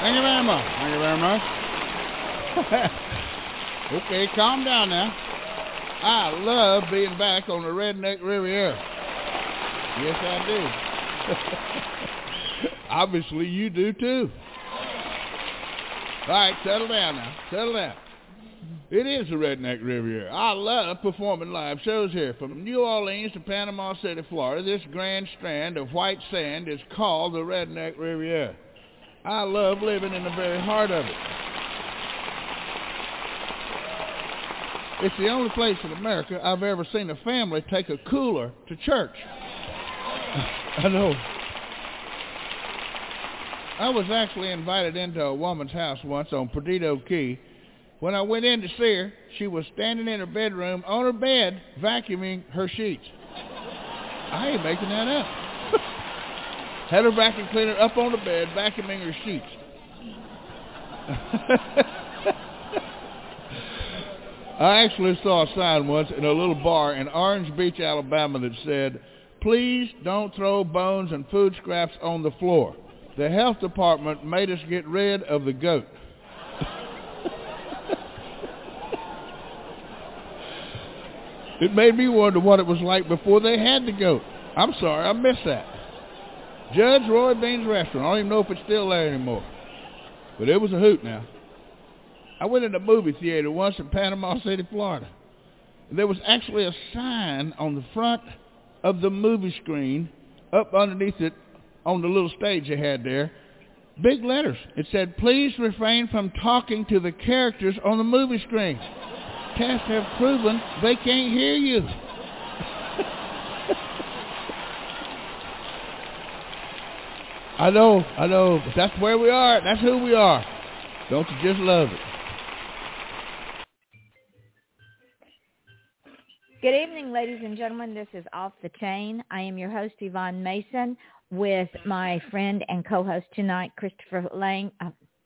Thank you very much. Thank you very much. Okay, calm down now. I love being back on the Redneck Riviera. Yes, I do. Obviously, you do too. All right, settle down now. Settle down. It is the Redneck Riviera. I love performing live shows here. From New Orleans to Panama City, Florida, this grand strand of white sand is called the Redneck Riviera. I love living in the very heart of it. It's the only place in America I've ever seen a family take a cooler to church. I know. I was actually invited into a woman's house once on Perdido Key. When I went in to see her, she was standing in her bedroom on her bed vacuuming her sheets. I ain't making that up. Had her vacuum cleaner up on the bed vacuuming her sheets. I actually saw a sign once in a little bar in Orange Beach, Alabama that said, "Please don't throw bones and food scraps on the floor. The health department made us get rid of the goat." It made me wonder what it was like before they had the goat. I'm sorry, I missed that. Judge Roy Bean's restaurant. I don't even know if it's still there anymore. But it was a hoot now. I went in a movie theater once in Panama City, Florida. There was actually a sign on the front of the movie screen, up underneath it, on the little stage they had there, big letters. It said, "Please refrain from talking to the characters on the movie screen. Tests have proven they can't hear you." I know, but that's where we are. That's who we are. Don't you just love it? Good evening, ladies and gentlemen. This is Off the Chain. I am your host, Yvonne Mason, with my friend and co-host tonight, Christopher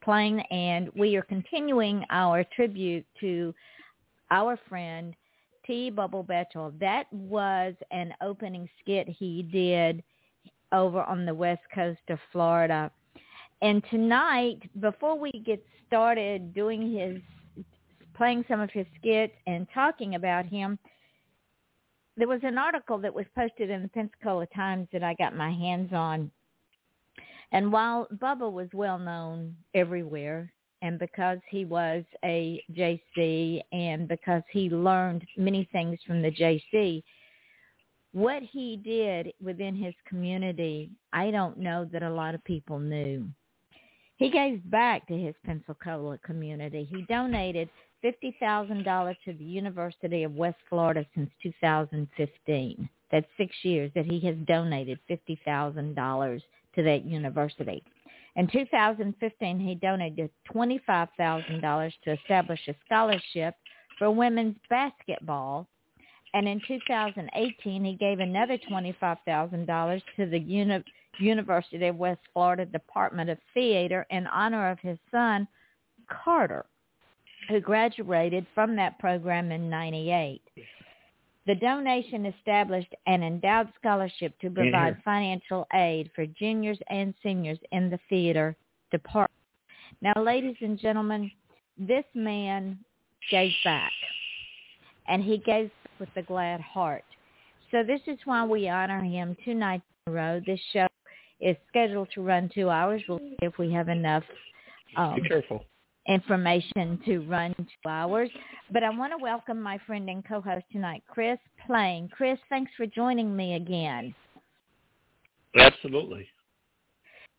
Plain, and we are continuing our tribute to our friend, T. Bubble Betchel. That was an opening skit he did over on the west coast of Florida. And tonight, before we get started doing playing some of his skits and talking about him, there was an article that was posted in the Pensacola Times that I got my hands on. And while Bubba was well known everywhere, and because he was a JC and because he learned many things from the JC, what he did within his community, I don't know that a lot of people knew. He gave back to his Pensacola community. He donated $50,000 to the University of West Florida since 2015. That's 6 years that he has donated $50,000 to that university. In 2015, he donated $25,000 to establish a scholarship for women's basketball. And in 2018, he gave another $25,000 to the University of West Florida Department of Theater in honor of his son, Carter, who graduated from that program in 98. The donation established an endowed scholarship to provide financial aid for juniors and seniors in the theater department. Now, ladies and gentlemen, this man gave back, and he gave with a glad heart. So this is why we honor him 2 nights in a row. This show is scheduled to run 2 hours. We'll see if we have enough information to run 2 hours. But I want to welcome my friend and co-host tonight, Chris Plain. Chris, thanks for joining me again. Absolutely.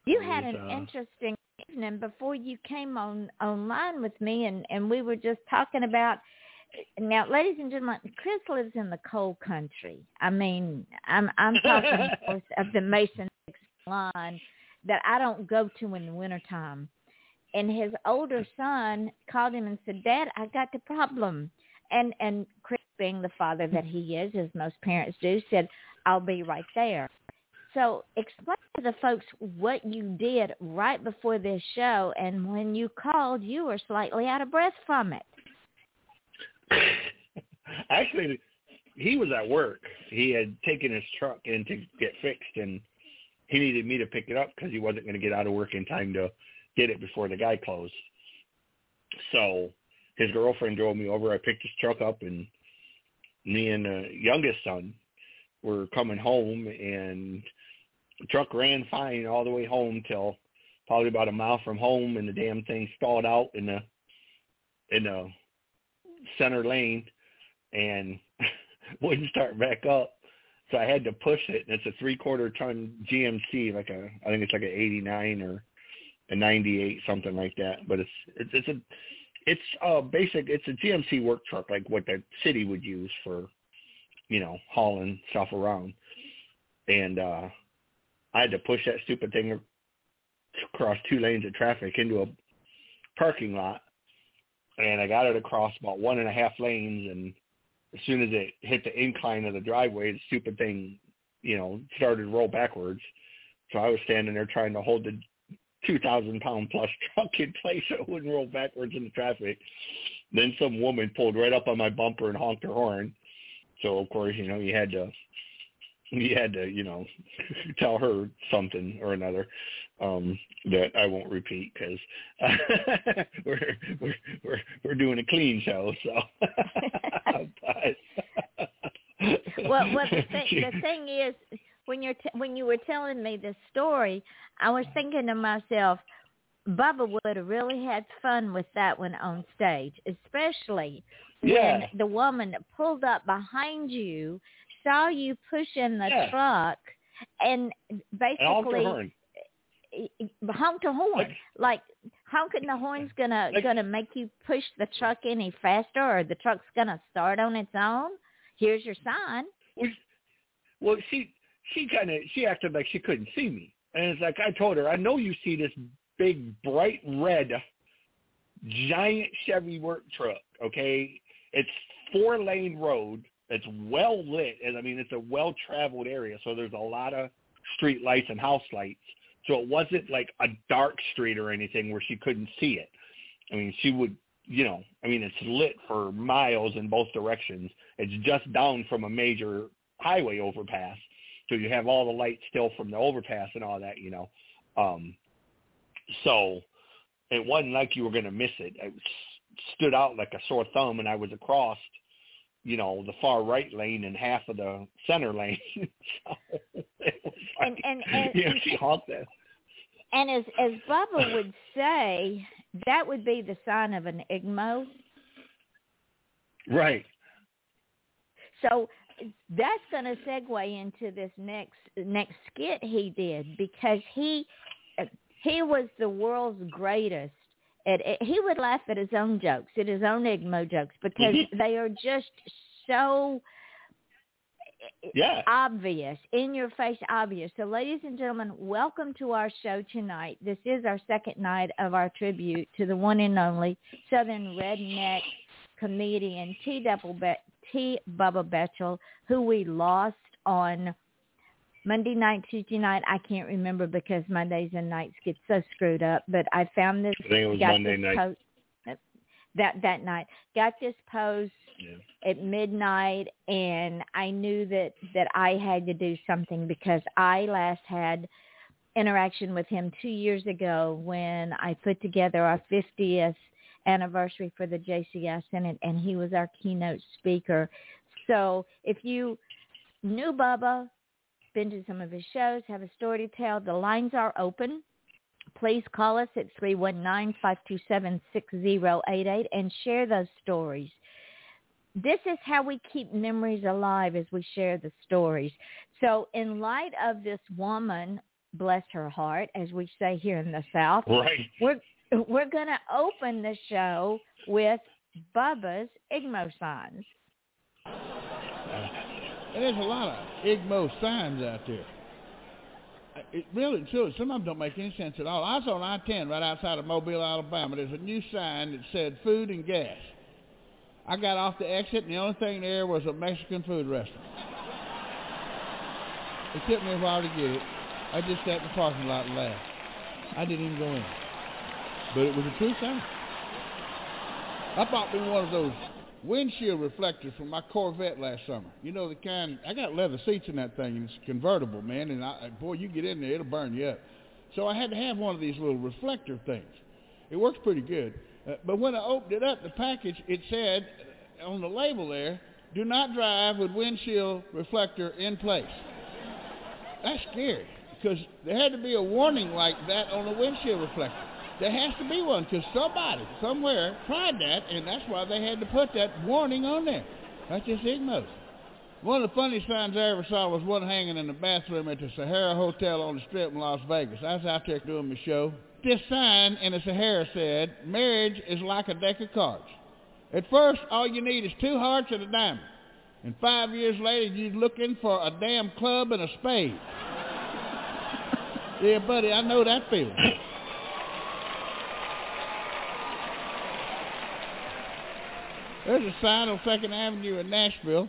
You had an interesting evening before you came online with me, and we were just talking about, now, ladies and gentlemen, Chris lives in the coal country. I mean, I'm talking of the Mason line that I don't go to in the wintertime. And his older son called him and said, "Dad, I got the problem." And Chris, being the father that he is, as most parents do, said, "I'll be right there." So explain to the folks what you did right before this show. And when you called, you were slightly out of breath from it. Actually, he was at work. He had taken his truck in to get fixed, and he needed me to pick it up because he wasn't going to get out of work in time to get it before the guy closed. So his girlfriend drove me over. I picked his truck up, and me and the youngest son were coming home, and the truck ran fine all the way home till probably about a mile from home, and the damn thing stalled out in the center lane and wouldn't start back up. So I had to push it, and it's a 3/4 ton GMC, I think it's like an 89 or a 98, something like that. But it's a GMC work truck, like what the city would use for, hauling stuff around. And I had to push that stupid thing across two lanes of traffic into a parking lot, and I got it across about 1.5 lanes, and as soon as it hit the incline of the driveway, the stupid thing, started to roll backwards. So I was standing there trying to hold the 2,000-pound plus truck in place so it wouldn't roll backwards into traffic. Then some woman pulled right up on my bumper and honked her horn. So of course, you had to tell her something or another that I won't repeat because we're doing a clean show. So, but well, the thing is, when you were telling me this story, I was thinking to myself, Bubba would have really had fun with that one on stage, especially when the woman that pulled up behind you saw you pushing the truck and basically honked a horn. Like honking the horn's gonna make you push the truck any faster, or the truck's gonna start on its own. Here's your sign. Well, she acted like she couldn't see me, and it's like I told her, I know you see this big bright red giant Chevy work truck. Okay, it's 4-lane road. It's well lit, and I mean it's a well-traveled area, so there's a lot of street lights and house lights. So it wasn't like a dark street or anything where she couldn't see it. I mean, she would, it's lit for miles in both directions. It's just down from a major highway overpass, so you have all the lights still from the overpass and all that, So it wasn't like you were going to miss it. It stood out like a sore thumb, and I was across the far right lane and half of the center lane. So it was like, she honked that. And as Bubba would say, that would be the sign of an IGMO. Right. So that's going to segue into this next skit he did, because he was the world's greatest. He would laugh at his own jokes, at his own IGMO jokes, because they are just so obvious, in your face obvious. So, ladies and gentlemen, welcome to our show tonight. This is our second night of our tribute to the one and only Southern redneck comedian T. Bubba Betchel, who we lost on Monday night, Tuesday night, I can't remember because Mondays and nights get so screwed up. But I found this. I think it was Monday night. That night. Got this post at midnight, and I knew that I had to do something because I last had interaction with him 2 years ago when I put together our 50th anniversary for the JCI Senate, and he was our keynote speaker. So if you knew Bubba, been to some of his shows, have a story to tell, the lines are open. Please call us at 319-527-6088 and share those stories. This is how we keep memories alive, as we share the stories. So in light of this woman, bless her heart, as we say here in the South, right, we're going to open the show with Bubba's IGMO signs. And there's a lot of IGMO signs out there. Some of them don't make any sense at all. I was on I-10 right outside of Mobile, Alabama. There's a new sign that said food and gas. I got off the exit, and the only thing there was a Mexican food restaurant. It took me a while to get it. I just sat in the parking lot and laughed. I didn't even go in. But it was a true sign. I bought me one of those windshield reflectors from my Corvette last summer. The kind, I got leather seats in that thing, and it's convertible, man, and you get in there, it'll burn you up. So I had to have one of these little reflector things. It works pretty good. But when I opened it up, the package, it said on the label there, do not drive with windshield reflector in place. That's scary, because there had to be a warning like that on the windshield reflector. There has to be one, because somebody, somewhere, tried that, and that's why they had to put that warning on there. That's just ignorance. One of the funniest signs I ever saw was one hanging in the bathroom at the Sahara Hotel on the Strip in Las Vegas. I was out there doing my show. This sign in the Sahara said, marriage is like a deck of cards. At first, all you need is 2 hearts and a diamond. And 5 years later, you're looking for a damn club and a spade. Yeah, buddy, I know that feeling. There's a sign on 2nd Avenue in Nashville.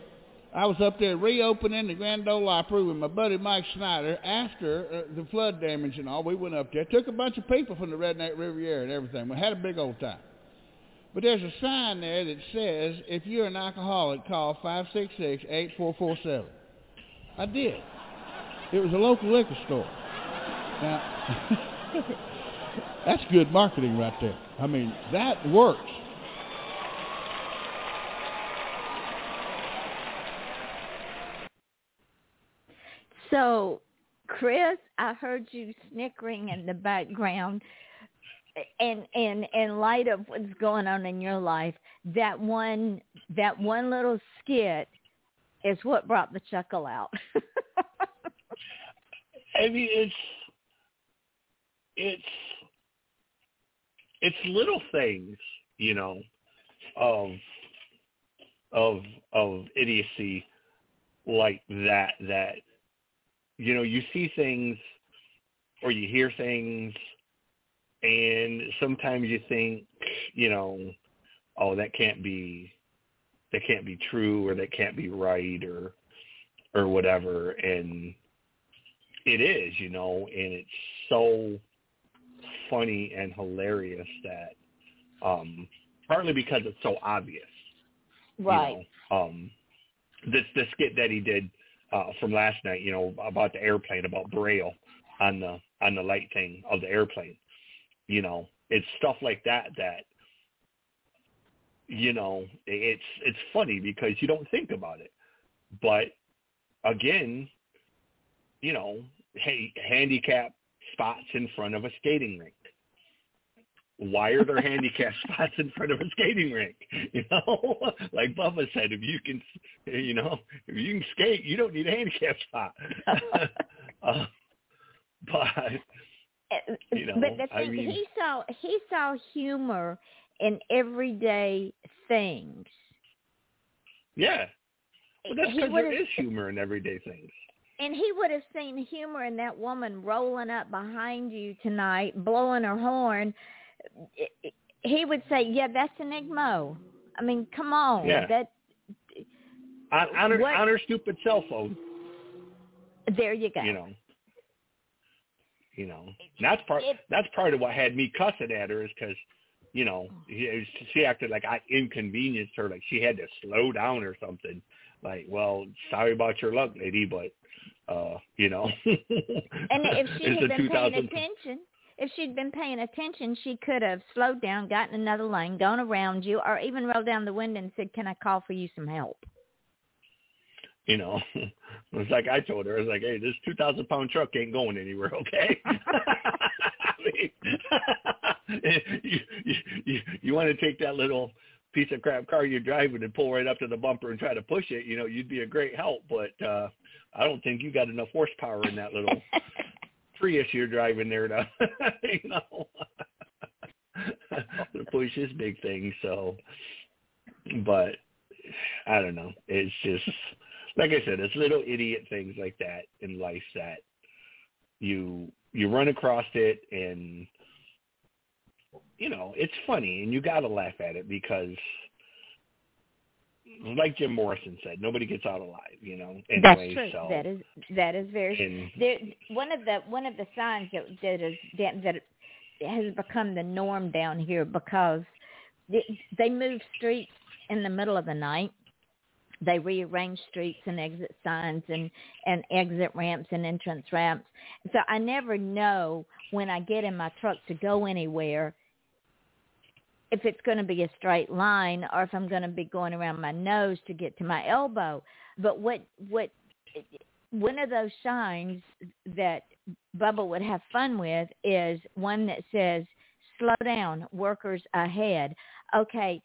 I was up there reopening the Grand Ole Opry with my buddy Mike Snyder after the flood damage and all. We went up there, took a bunch of people from the Redneck Riviera and everything. We had a big old time. But there's a sign there that says, if you're an alcoholic, call 566-8447. I did. It was a local liquor store. Now, that's good marketing right there. I mean, that works. So, Chris, I heard you snickering in the background, and in light of what's going on in your life, that one little skit is what brought the chuckle out. I mean, it's little things, you know, of idiocy like that. You know, you see things or you hear things, and sometimes you think, you know, oh, that can't be true, or that can't be right, or whatever. And it is, you know, and it's so funny and hilarious that partly because it's so obvious, right? You know, the skit that he did. From last night, you know, about the airplane, about Braille on the light thing of the airplane. You know, it's stuff like that, you know, it's funny because you don't think about it. But again, you know, hey, handicap spots in front of a skating rink. Why are there handicap spots in front of a skating rink? You know, like Bubba said, if you can skate, you don't need a handicap spot. But you know, but the thing, I mean, he saw humor in everyday things. Yeah, well, that's because there is humor in everyday things. And he would have seen humor in that woman rolling up behind you tonight, blowing her horn. He would say, yeah, that's an IGMO. I mean, come on. Yeah. That, on her stupid cell phone. There you go. You know. That's part of what had me cussing at her is because, you know, she acted like I inconvenienced her, like she had to slow down or something. Like, well, sorry about your luck, lady, but, you know. And if she had been paying attention. If she'd been paying attention, she could have slowed down, gotten another lane, gone around you, or even rolled down the window and said, can I call for you some help? You know, it's like I told her, I was like, hey, this 2,000-pound truck ain't going anywhere, okay? I mean, you want to take that little piece of crap car you're driving and pull right up to the bumper and try to push it, you know, you'd be a great help, but I don't think you got enough horsepower in that little – Prius you're driving there to, you know, to push this big thing. So, but I don't know. It's just, like I said, it's little idiot things like that in life that you run across it, and, you know, it's funny and you got to laugh at it because, like Jim Morrison said, nobody gets out alive, you know. Anyway, that's true. So, that is very true. One of the signs that has become the norm down here because they move streets in the middle of the night, They rearranged streets and exit signs and exit ramps and entrance ramps. So I never know when I get in my truck to go anywhere if it's going to be a straight line or if I'm going to be going around my nose to get to my elbow. But what one of those signs that Bubba would have fun with is one that says, "Slow down, workers ahead." Okay,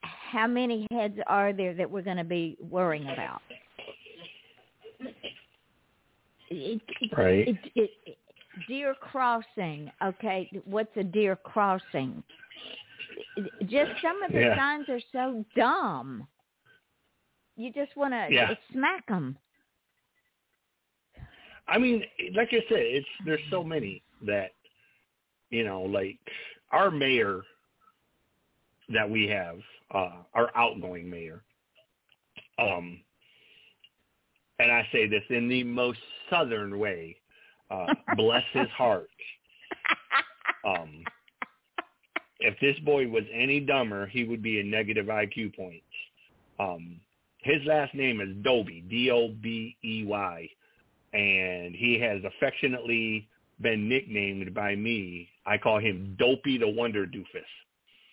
how many heads are there that we're going to be worrying about? Right. Deer crossing. Okay, what's a deer crossing? Just some of the signs are so dumb. You just want to smack them. I mean, like I said, there's so many that, you know, like our mayor that we have, our outgoing mayor, and I say this in the most southern way, bless his heart. If this boy was any dumber, he would be a negative IQ points. His last name is Dobey, D-O-B-E-Y, and he has affectionately been nicknamed by me. I call him Dopey the Wonder Doofus.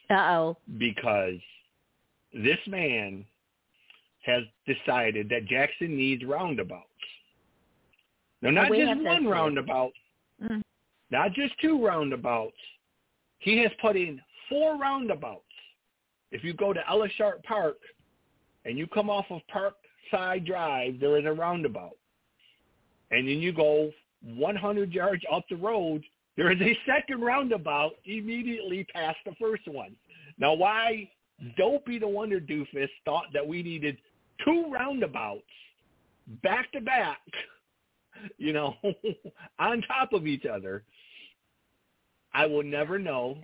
Uh-oh. Because this man has decided that Jackson needs roundabouts. Now, not just one roundabout, not just two roundabouts. He has put in 4 roundabouts. If you go to Ella Sharp Park and you come off of Parkside Drive, there is a roundabout. And then you go 100 yards up the road, there is a second roundabout immediately past the first one. Now, why Dopey the Wonder Doofus thought that we needed 2 roundabouts back to back, you know, on top of each other, I will never know.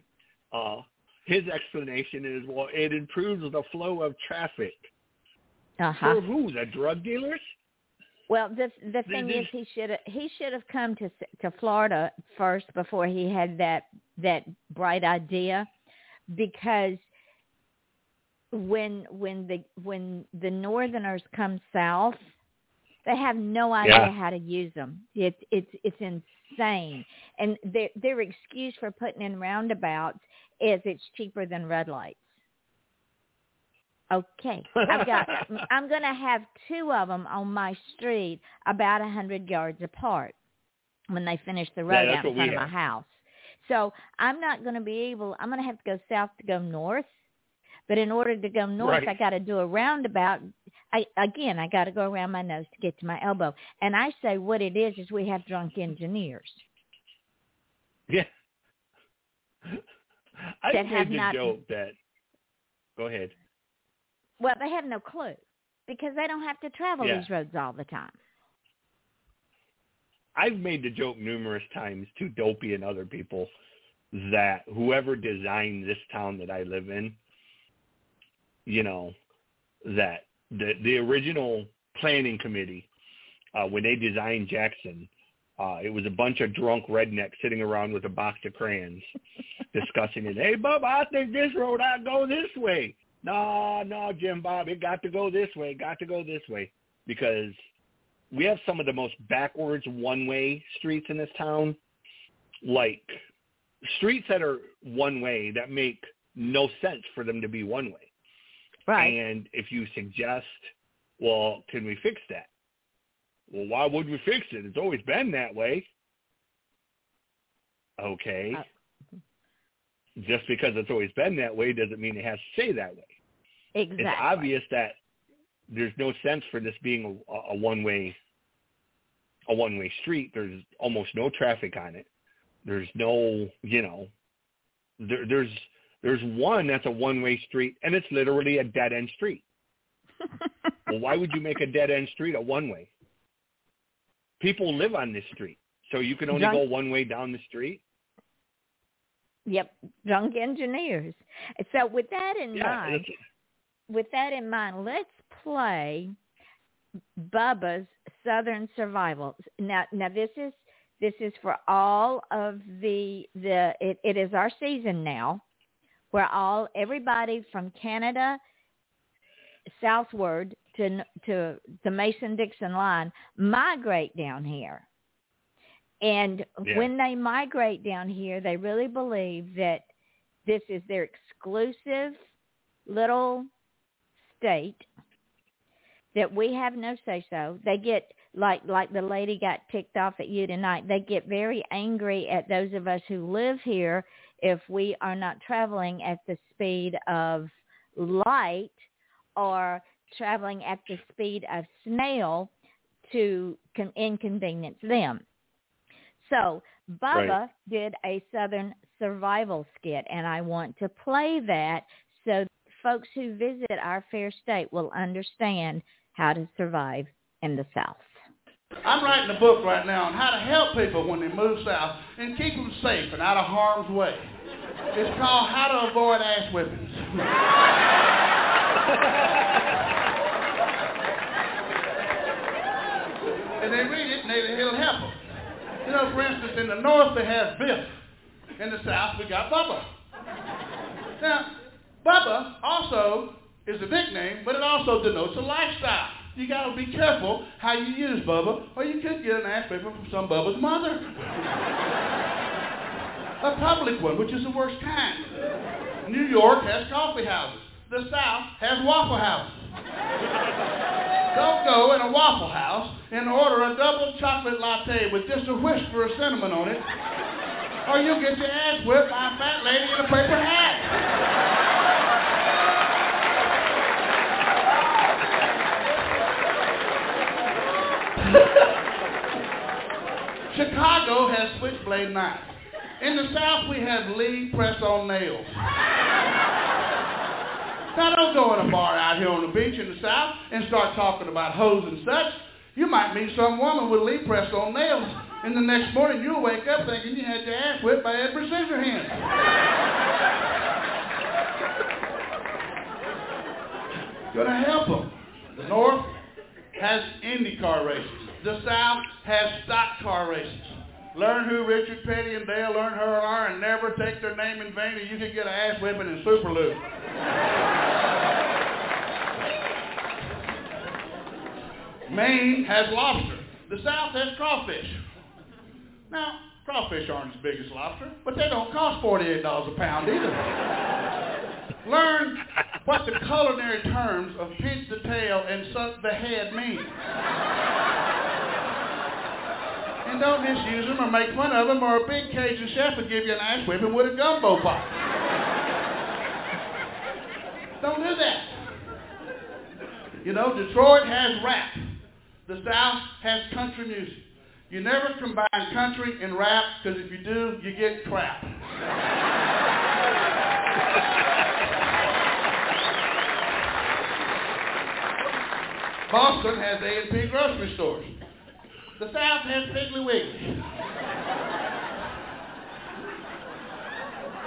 His explanation is, well, it improves the flow of traffic. For who? The drug dealers? Well, the thing is, he should have come to Florida first before he had that bright idea, because when the Northerners come south, they have no idea how to use them. It's insane, and their excuse for putting in roundabouts is it's cheaper than red lights. Okay, I'm going to have 2 of them on my street about 100 yards apart when they finish the road out in front of my house. So I'm going to have to go south to go north. But in order to go north, I got to do a roundabout. I got to go around my nose to get to my elbow. And I say what it is we have drunk engineers. Yeah. I made the joke that – go ahead. Well, they have no clue because they don't have to travel these roads all the time. I've made the joke numerous times to Dopey and other people that whoever designed this town that I live in, you know, that the original planning committee, when they designed Jackson, it was a bunch of drunk rednecks sitting around with a box of crayons discussing it. Hey, Bubba, I think this road ought to go this way. No, Jim Bob, it got to go this way. Because we have some of the most backwards one-way streets in this town, like streets that are one-way that make no sense for them to be one-way. Right. And if you suggest, well, can we fix that? Well, why would we fix it? It's always been that way. Okay. Just because it's always been that way doesn't mean it has to stay that way. Exactly. It's obvious that there's no sense for this being a one-way street. There's almost no traffic on it. There's no, you know, there's one that's a one-way street, and it's literally a dead-end street. Well, why would you make a dead-end street a one-way? People live on this street, so you can only go one way down the street. Yep, drunk engineers. So with that in mind, let's play Bubba's Southern Survival. Now this is for all of the. It is our season now, where everybody from Canada southward to the Mason-Dixon line migrate down here. And when they migrate down here, they really believe that this is their exclusive little state, that we have no say-so. They get, like the lady got ticked off at you tonight, they get very angry at those of us who live here if we are not traveling at the speed of light or traveling at the speed of snail to inconvenience them. So Bubba did a Southern survival skit, and I want to play that so folks who visit our fair state will understand how to survive in the South. I'm writing a book right now on how to help people when they move south and keep them safe and out of harm's way. It's called How to Avoid Ass Whippings. And they read it, and it'll help them. You know, for instance, in the north they have Biff. In the south we got Bubba. Now, Bubba also is a nickname, but it also denotes a lifestyle. You got to be careful how you use Bubba, or you could get an ass paper from some Bubba's mother. A public one, which is the worst kind. New York has coffee houses. The South has waffle houses. Don't go in a Waffle House and order a double chocolate latte with just a whisper of cinnamon on it, or you'll get your ass whipped by a fat lady in a paper hat. Chicago has switchblade knives. In the South, we have Lee press-on nails. Now, don't go in a bar out here on the beach in the South and start talking about hoes and such. You might meet some woman with Lee pressed on nails, and the next morning you'll wake up thinking you had your ass whipped by Edward Scissorhands. Gonna help them. The North has Indy car races. The South has stock car races. Learn who Richard Petty and Dale Earnhardt are, and never take their name in vain, or you could get an ass whipping in Super Lube. Maine has lobster. The South has crawfish. Now, crawfish aren't as big as lobster, but they don't cost $48 a pound either. Learn what the culinary terms of pinch the tail and suck the head mean. And don't misuse them or make fun of them, or a big Cajun chef would give you an ass whipping with a gumbo pot. Don't do that. You know, Detroit has rap. The South has country music. You never combine country and rap, because if you do, you get crap. Boston has A&P grocery stores. The South has Piggly Wiggly.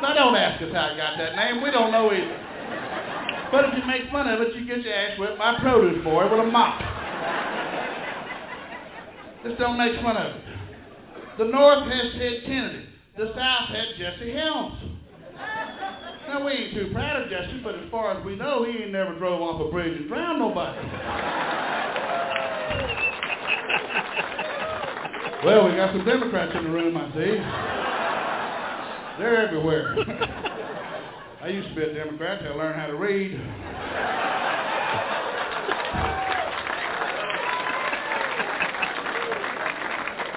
Now, don't ask us how I got that name. We don't know either. But if you make fun of it, you get your ass whipped by a produce boy with a mop. Just don't make fun of it. The North has Ted Kennedy. The South has Jesse Helms. Now, we ain't too proud of Jesse, but as far as we know, he ain't never drove off a bridge and drowned nobody. Well, we got some Democrats in the room, I see. They're everywhere. I used to be a Democrat till I learned how to read.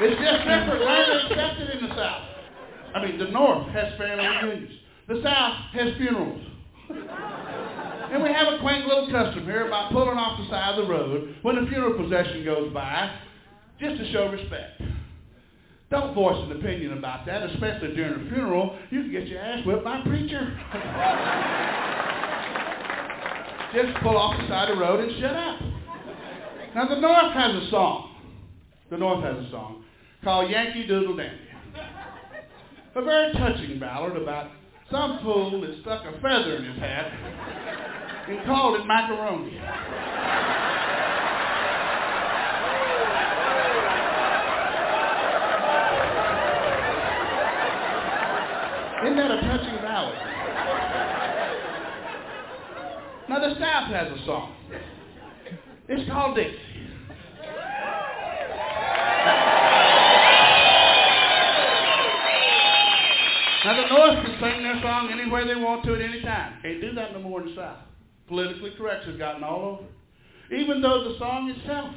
It's just different. Learn to accept it in the South. I mean, the North has family reunions. The South has funerals. And we have a quaint little custom here about pulling off the side of the road when a funeral procession goes by, just to show respect. Don't voice an opinion about that, especially during a funeral. You can get your ass whipped by a preacher. Just pull off the side of the road and shut up. Now, the North has a song. The North has a song called Yankee Doodle Dandy. A very touching ballad about some fool that stuck a feather in his hat and called it macaroni. Isn't that a touching ballad? Now, the South has a song. It's called Dixie. Now the North can sing their song anywhere they want to at any time. Can't do that no more in the South. Politically correct has gotten all over. Even though the song itself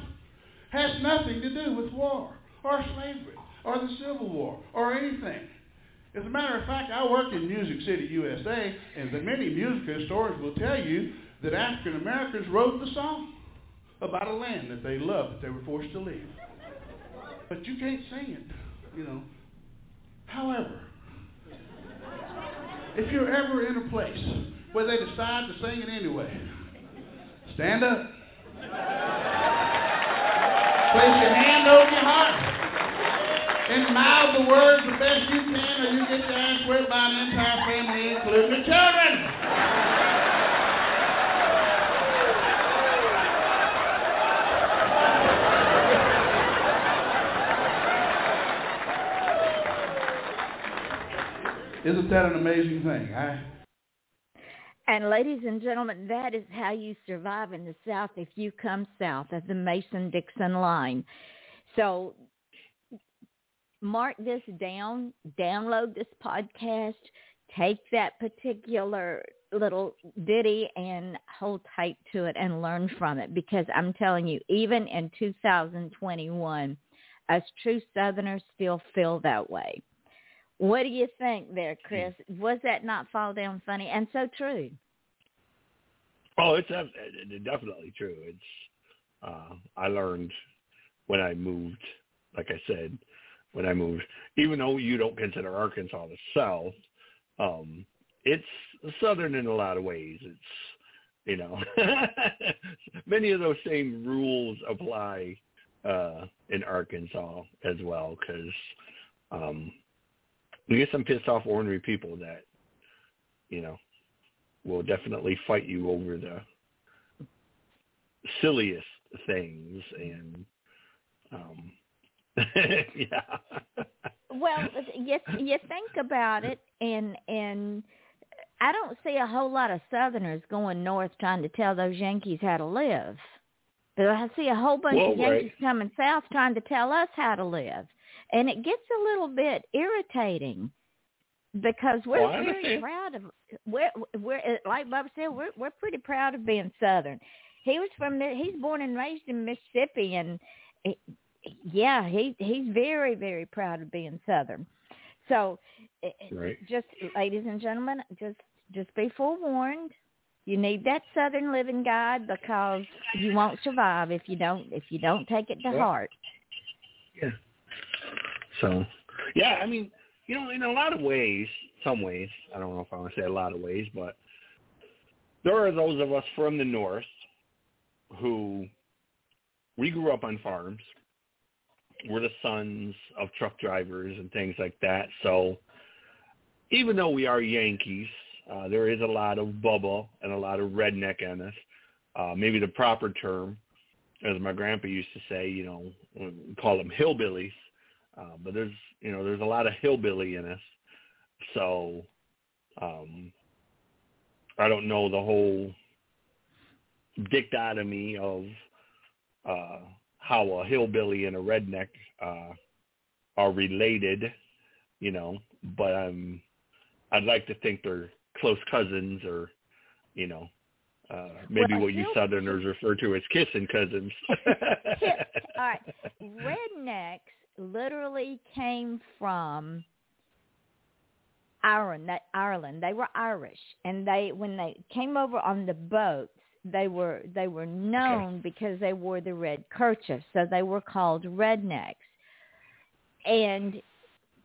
has nothing to do with war or slavery or the Civil War or anything. As a matter of fact, I work in Music City, USA, and the many music historians will tell you that African Americans wrote the song about a land that they loved, that they were forced to leave. But you can't sing it, you know. However, if you're ever in a place where they decide to sing it anyway, stand up. Place your hand over your heart. And mouth the words the best you can, or you get your ass whipped by an entire family, including the children. Isn't that an amazing thing? And ladies and gentlemen, that is how you survive in the South if you come south of the Mason-Dixon line. So mark this down, download this podcast, take that particular little ditty and hold tight to it and learn from it, because I'm telling you, even in 2021, us true Southerners still feel that way. What do you think there, Chris? Was that not fall down funny and so true? Oh, it's definitely true. It's I learned when I moved, like I said, when I moved, even though you don't consider Arkansas the South, it's Southern in a lot of ways. It's, you know, many of those same rules apply in Arkansas as well, because we get some pissed off ornery people that, you know, will definitely fight you over the silliest things and yeah. Well, you think about it, and I don't see a whole lot of Southerners going north trying to tell those Yankees how to live. But I see a whole bunch of Yankees coming south trying to tell us how to live. And it gets a little bit irritating because we're very proud of we're like Bob said, we're pretty proud of being Southern. He's born and raised in Mississippi, and yeah, he's very, very proud of being Southern. So just, ladies and gentlemen, just be forewarned. You need that Southern living guide because you won't survive if you don't take it to heart. Yeah. So, yeah, I mean, you know, in a lot of ways, some ways, I don't know if I want to say a lot of ways, but there are those of us from the North who we grew up on farms. We're the sons of truck drivers and things like that. So even though we are Yankees, there is a lot of bubble and a lot of redneck in us. Maybe the proper term, as my grandpa used to say, you know, call them hillbillies. But there's a lot of hillbilly in us. So I don't know the whole dichotomy of how a hillbilly and a redneck are related, you know, but I'd like to think they're close cousins, or, you know, maybe what you Southerners refer to as kissing cousins. All right. Rednecks literally came from Ireland. They were Irish, and when they came over on the boat, They were known because they wore the red kerchief, so they were called rednecks. And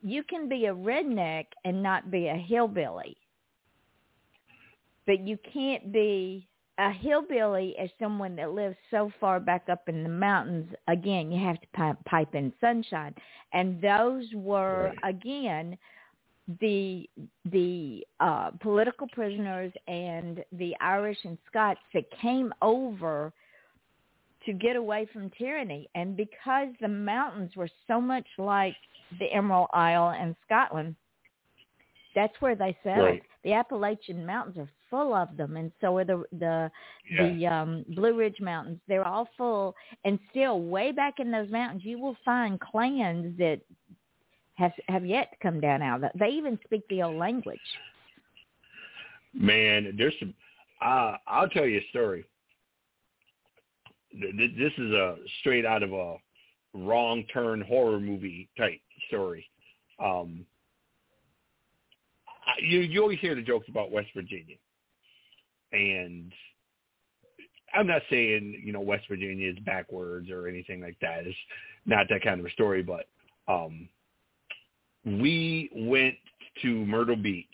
you can be a redneck and not be a hillbilly, but you can't be a hillbilly as someone that lives so far back up in the mountains. Again, you have to pipe in sunshine, and those were again the political prisoners and the Irish and Scots that came over to get away from tyranny. And because the mountains were so much like the Emerald Isle and Scotland, that's where they settled. Right. The Appalachian Mountains are full of them, and so are the Blue Ridge Mountains. They're all full, and still way back in those mountains, you will find clans that have yet to come down out of that. They even speak the old language. Man, there's some. I'll tell you a story. This is a straight out of a wrong turn horror movie type story. You always hear the jokes about West Virginia, and I'm not saying West Virginia is backwards or anything like that. It's not that kind of a story, but we went to Myrtle Beach,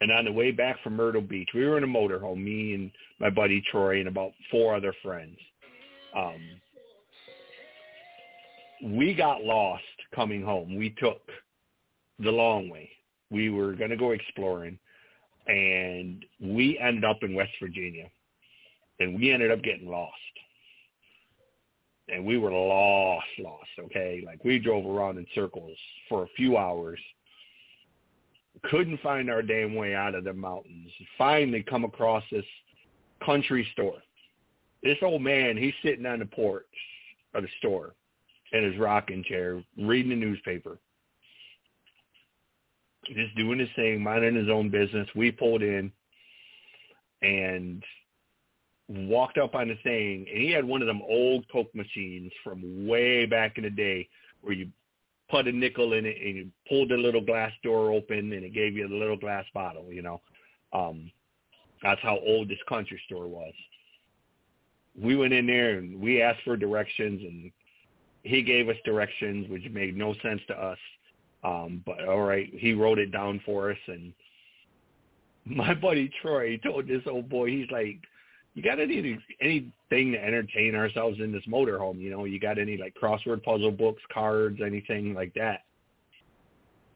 and on the way back from Myrtle Beach, we were in a motorhome, me and my buddy Troy and about four other friends. We got lost coming home. We took the long way. We were going to go exploring, and we ended up in West Virginia, and we ended up getting lost, and we were lost, okay? Like, we drove around in circles for a few hours, couldn't find our damn way out of the mountains, finally come across this country store. This old man, he's sitting on the porch of the store in his rocking chair, reading the newspaper, just doing his thing, minding his own business. We pulled in and walked up on the thing, and he had one of them old Coke machines from way back in the day where you put a nickel in it and you pulled the little glass door open and it gave you the little glass bottle, That's how old this country store was. We went in there and we asked for directions, and he gave us directions, which made no sense to us. But all right, he wrote it down for us, and my buddy Troy told this old boy, he's like, "You got anything to entertain ourselves in this motorhome? You got any like crossword puzzle books, cards, anything like that?"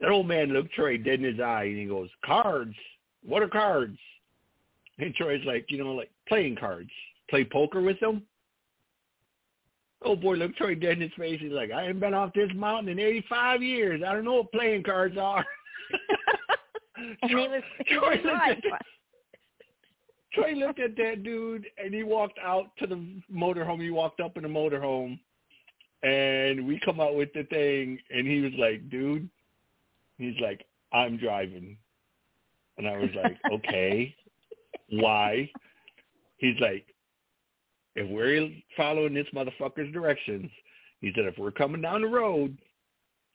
That old man looked Troy dead in his eye, and he goes, "Cards? What are cards?" And Troy's like, like playing cards. Play poker with them? Oh boy, look, Troy dead in his face. He's like, "I ain't been off this mountain in 85 years. I don't know what playing cards are." And Troy looked at that dude, and he walked out to the motorhome. He walked up in the motorhome, and we come out with the thing, and he was like, "Dude," he's like, "I'm driving." And I was like, "Okay, why?" He's like, "If we're following this motherfucker's directions," he said, "if we're coming down the road,"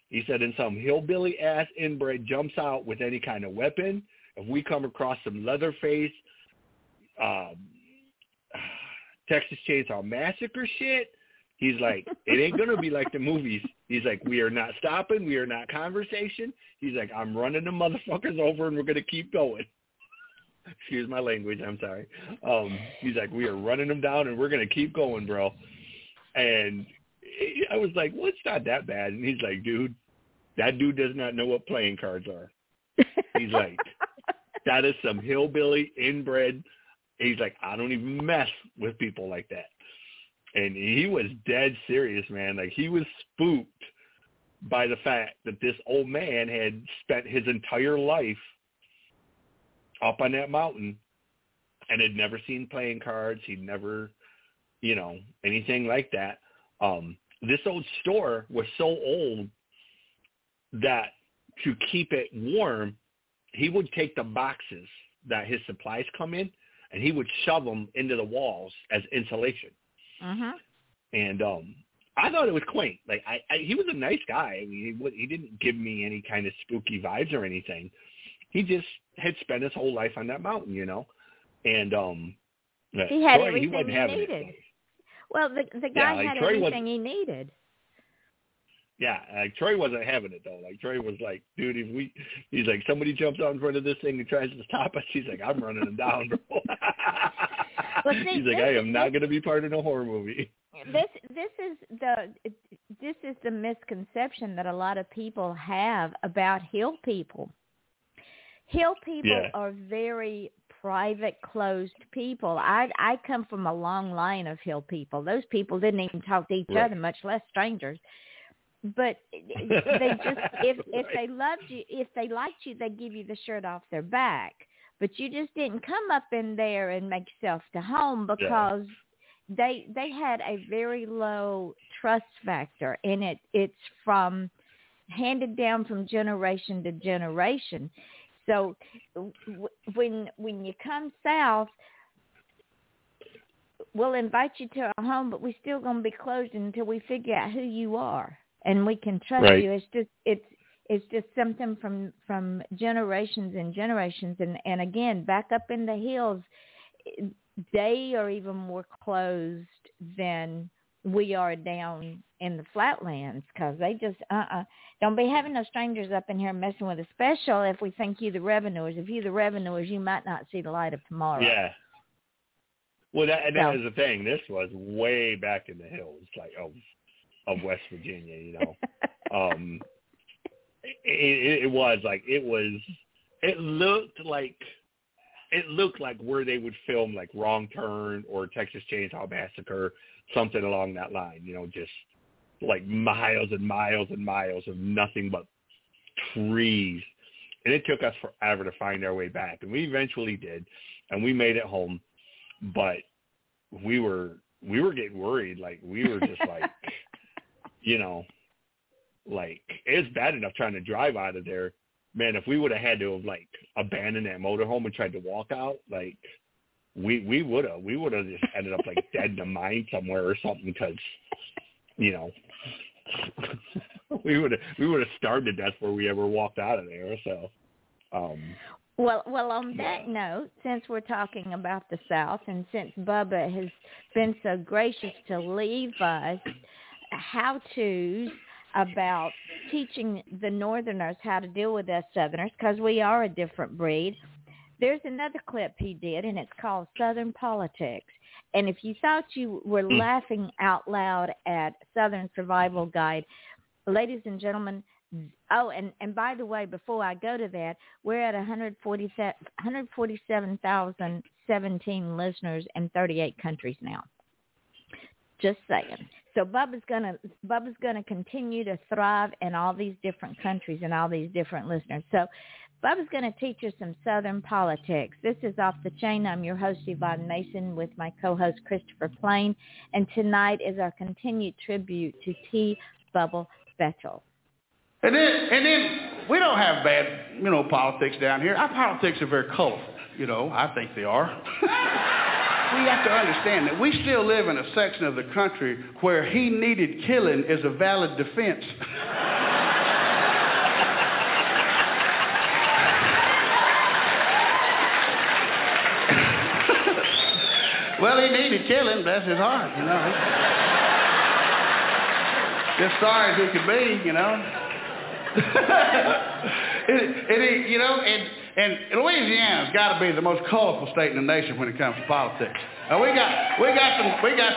he said, "and some hillbilly-ass inbred jumps out with any kind of weapon, if we come across some Leatherface, Texas Chainsaw Massacre shit," he's like, "it ain't going to be like the movies." He's like, "We are not stopping. We are not conversation." He's like, "I'm running the motherfuckers over, and we're going to keep going." Excuse my language, I'm sorry. He's like, "We are running them down, and we're going to keep going, bro." And I was like, "Well, it's not that bad." And he's like, "Dude, that dude does not know what playing cards are." He's like, "That is some hillbilly inbred." He's like, "I don't even mess with people like that." And he was dead serious, man. Like, he was spooked by the fact that this old man had spent his entire life up on that mountain and had never seen playing cards. He'd never, anything like that. This old store was so old that to keep it warm, he would take the boxes that his supplies come in and he would shove them into the walls as insulation. Uh-huh. And I thought it was quaint. Like, he was a nice guy. I mean, he didn't give me any kind of spooky vibes or anything. He just had spent his whole life on that mountain, and he had Troy, everything he needed. Well, the guy had everything he needed. Yeah, like Troy wasn't having it though. Like Troy was like, "Dude, he's like, somebody jumps out in front of this thing and tries to stop us." He's like, "I'm running him down, bro." Well, see, he's like, "I am not going to be part of no horror movie." This is the misconception that a lot of people have about hill people. Hill people are very private, closed people. I come from a long line of hill people. Those people didn't even talk to each other, much less strangers. But they just, if they loved you, if they liked you, they'd give you the shirt off their back. but you just didn't come up in there and make yourself to home, because they had a very low trust factor, and it's from handed down from generation to generation. So when you come south, we'll invite you to our home, but we're still going to be closed until we figure out who you are and we can trust you. It's just something from generations and generations. And again, back up in the hills, they are even more closed than we are down in the flatlands, because they just, don't be having no strangers up in here messing with us, especially if we think you the revenuers. If you the revenuers, you might not see the light of tomorrow. Yeah. Well, that was the thing. This was way back in the hills, like of West Virginia, you know. It looked like where they would film like Wrong Turn or Texas Chainsaw Massacre, something along that line, you know, just like miles and miles and miles of nothing but trees. And it took us forever to find our way back. And we eventually did, and we made it home, but we were getting worried. Like, we were just like, you know, like, it's bad enough trying to drive out of there. Man, if we would have had to have like abandoned that motorhome and tried to walk out, like we would have just ended up like dead in a mine somewhere or something, because, you know, we would have starved to death before we ever walked out of there. So, well, on that note, since we're talking about the South, and since Bubba has been so gracious to leave us how-tos about teaching the Northerners how to deal with us Southerners, because we are a different breed, there's another clip he did, and it's called Southern Politics. And if you thought you were laughing out loud at Southern Survival Guide, ladies and gentlemen, oh, and by the way, before I go to that, we're at 147,017 listeners in 38 countries now. Just saying. So Bubba's gonna continue to thrive in all these different countries and all these different listeners. So Bubba's gonna teach us some Southern politics. This is Off the Chain. I'm your host, Yvonne Mason, with my co-host Christopher Plain, and tonight is our continued tribute to T. Bubba Bettel. And then we don't have bad, you know, politics down here. Our politics are very colorful. You know, I think they are. We have to understand that we still live in a section of the country where he needed killing is a valid defense. Well, he needed killing, bless his heart, you know. Just sorry as he could be, you know. And Louisiana's got to be the most colorful state in the nation when it comes to politics. Now, we got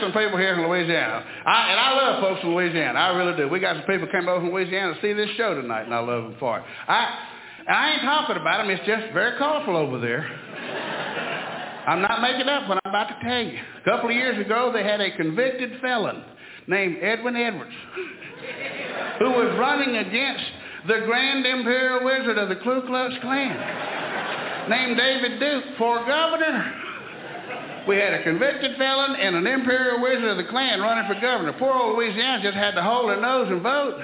some people here in Louisiana, and I love folks in Louisiana. I really do. We got some people came over from Louisiana to see this show tonight, and I love them for it. I ain't talking about them. It's just very colorful over there. I'm not making up what I'm about to tell you. A couple of years ago, they had a convicted felon named Edwin Edwards, who was running against the Grand Imperial Wizard of the Ku Klux Klan, named David Duke, for governor. We had a convicted felon and an Imperial Wizard of the Klan running for governor. Poor old Louisiana just had to hold their nose and vote.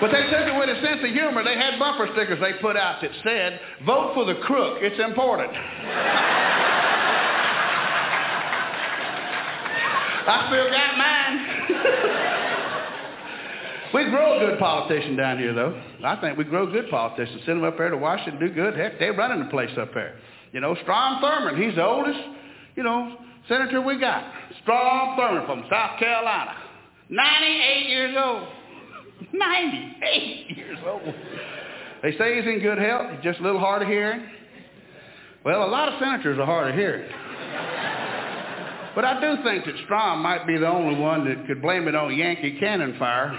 But they took it with a sense of humor. They had bumper stickers they put out that said, "Vote for the crook, it's important." I still got mine. We grow a good politician down here, though. I think we grow good politicians. Send them up there to Washington, do good. Heck, they're running the place up there. You know, Strom Thurmond, he's the oldest, you know, senator we got. Strom Thurmond from South Carolina. 98 years old. 98 years old. They say he's in good health. He's just a little hard of hearing. Well, a lot of senators are hard of hearing. But I do think that Strom might be the only one that could blame it on Yankee cannon fire.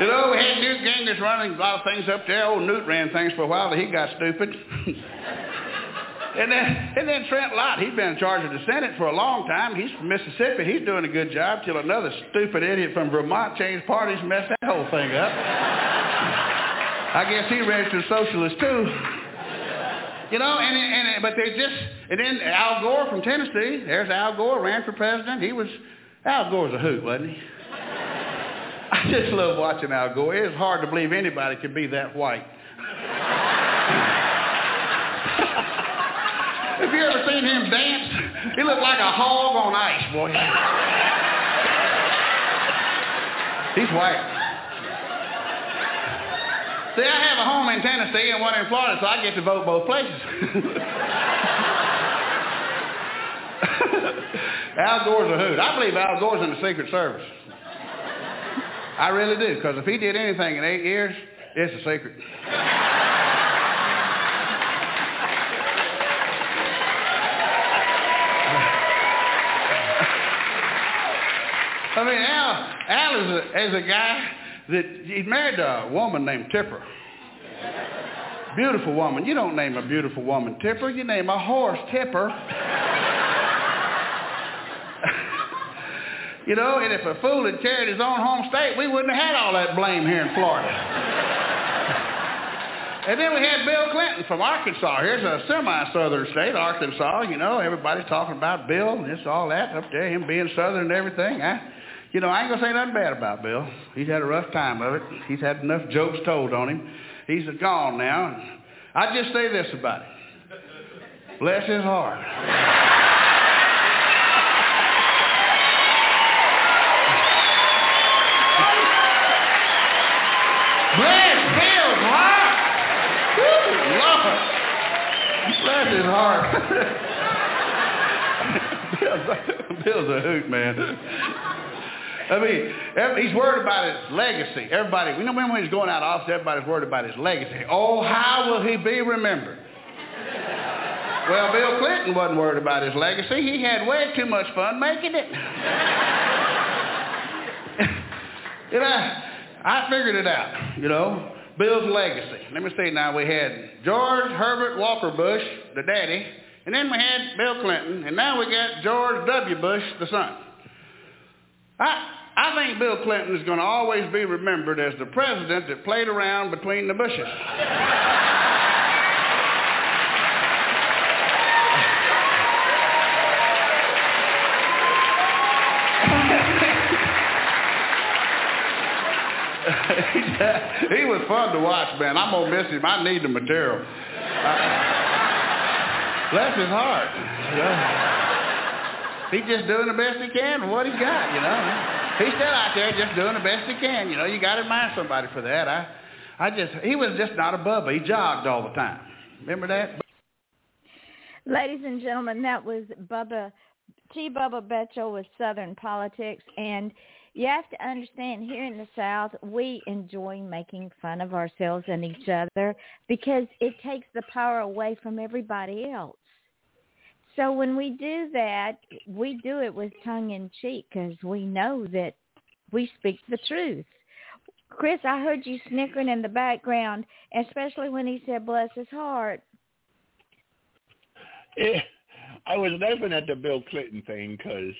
You know, we had Newt Gingrich is running a lot of things up there. Old Newt ran things for a while, but he got stupid. And then Trent Lott, he's been in charge of the Senate for a long time. He's from Mississippi. He's doing a good job till another stupid idiot from Vermont changed parties and messed that whole thing up. I guess he registered socialist too. You know, but they just, and then Al Gore from Tennessee, there's Al Gore, ran for president. Al Gore's a hoot, wasn't he? I just love watching Al Gore. It's hard to believe anybody could be that white. Have you ever seen him dance? He looked like a hog on ice, boy. He's white. See, I have a home in Tennessee and one in Florida, so I get to vote both places. Al Gore's a hoot. I believe Al Gore's in the Secret Service. I really do, because if he did anything in 8 years, it's a secret. I mean, Al is a guy that he married a woman named Tipper. Beautiful woman. You don't name a beautiful woman Tipper. You name a horse Tipper. You know, and if a fool had carried his own home state, we wouldn't have had all that blame here in Florida. And then we had Bill Clinton from Arkansas. Here's a semi-southern state, Arkansas. You know, everybody's talking about Bill and this, all that, up there, him being southern and everything. I ain't going to say nothing bad about Bill. He's had a rough time of it. He's had enough jokes told on him. He's gone now. I just say this about him. Bless his heart. Bless Bill's heart. Woo, Lord. Bless his heart. Bill's a hoot, man. I mean, he's worried about his legacy. Everybody, you know, remember when he's going out of office, everybody's worried about his legacy. Oh, how will he be remembered? Well, Bill Clinton wasn't worried about his legacy. He had way too much fun making it. And I figured it out, you know, Bill's legacy. Let me see now, we had George Herbert Walker Bush, the daddy, and then we had Bill Clinton, and now we got George W. Bush, the son. I think Bill Clinton is going to always be remembered as the president that played around between the bushes. He was fun to watch, man. I'm going to miss him. I need the material. Bless his heart. Yeah. He's just doing the best he can with what he's got, you know. He's still out there just doing the best he can, you know. You got to admire somebody for that. He was just not a bubba. He jogged all the time. Remember that? Ladies and gentlemen, that was Bubba Betchel with Southern Politics. And you have to understand, here in the South, we enjoy making fun of ourselves and each other because it takes the power away from everybody else. So when we do that, we do it with tongue in cheek because we know that we speak the truth. Chris, I heard you snickering in the background, especially when he said, bless his heart. I was laughing at the Bill Clinton thing because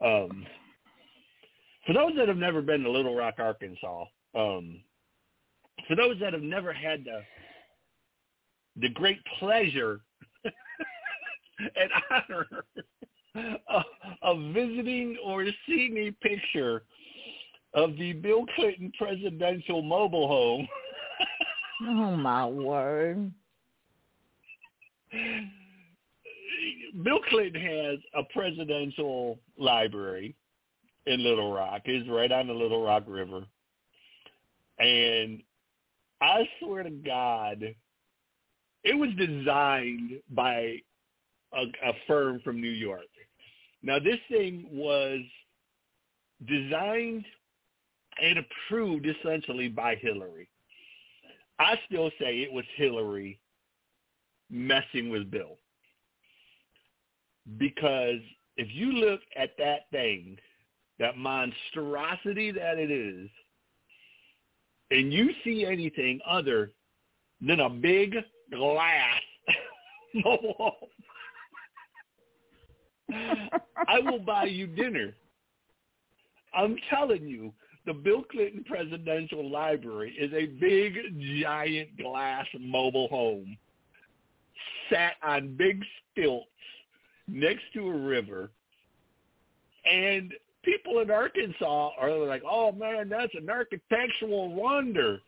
for those that have never been to Little Rock, Arkansas, for those that have never had the great pleasure and honor of visiting or seeing a picture of the Bill Clinton presidential mobile home. Oh, my word. Bill Clinton has a presidential library in Little Rock. It's right on the Little Rock River. And I swear to God, it was designed by a firm from New York. Now, this thing was designed and approved essentially by Hillary. I still say it was Hillary messing with Bill. Because if you look at that thing, that monstrosity that it is, and you see anything other than a big glass on the wall, I will buy you dinner. I'm telling you, the Bill Clinton Presidential Library is a big, giant glass mobile home sat on big stilts next to a river. And people in Arkansas are like, oh, man, that's an architectural wonder.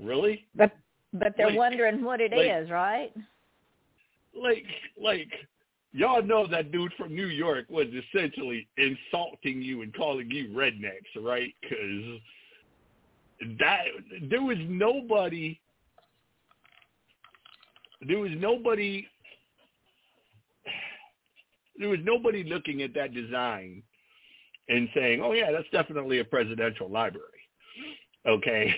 Really? But they're wondering what it is, right? Y'all know that dude from New York was essentially insulting you and calling you rednecks, right? Because there was nobody looking at that design and saying, oh, yeah, that's definitely a presidential library. Okay,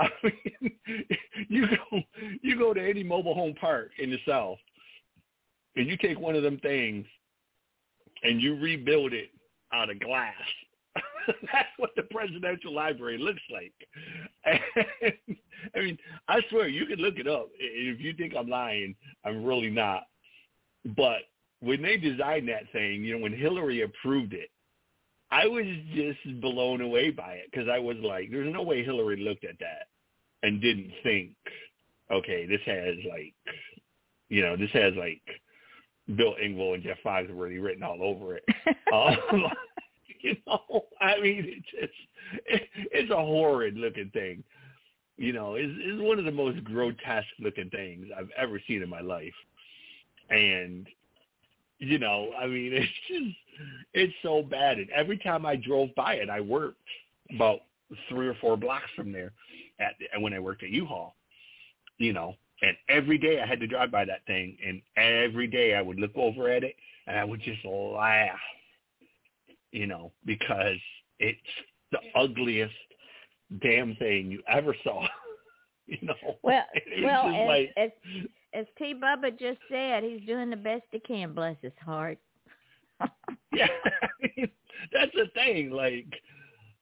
I mean, you go to any mobile home park in the South, and you take one of them things, and you rebuild it out of glass. That's what the presidential library looks like. And, I mean, I swear, you can look it up. If you think I'm lying, I'm really not. But when they designed that thing, you know, when Hillary approved it, I was just blown away by it because I was like, there's no way Hillary looked at that and didn't think, okay, this has Bill Engvall and Jeff Foxworthy written all over it. You know, I mean, it's a horrid looking thing. You know, it's one of the most grotesque looking things I've ever seen in my life. And, you know, I mean, it's so bad. And every time I drove by it, I worked about 3 or 4 blocks from there when I worked at U-Haul, you know. And every day I had to drive by that thing, and every day I would look over at it, and I would just laugh, you know, because it's the ugliest damn thing you ever saw, you know. Well, as T. Bubba just said, he's doing the best he can, bless his heart. Yeah, I mean, that's the thing.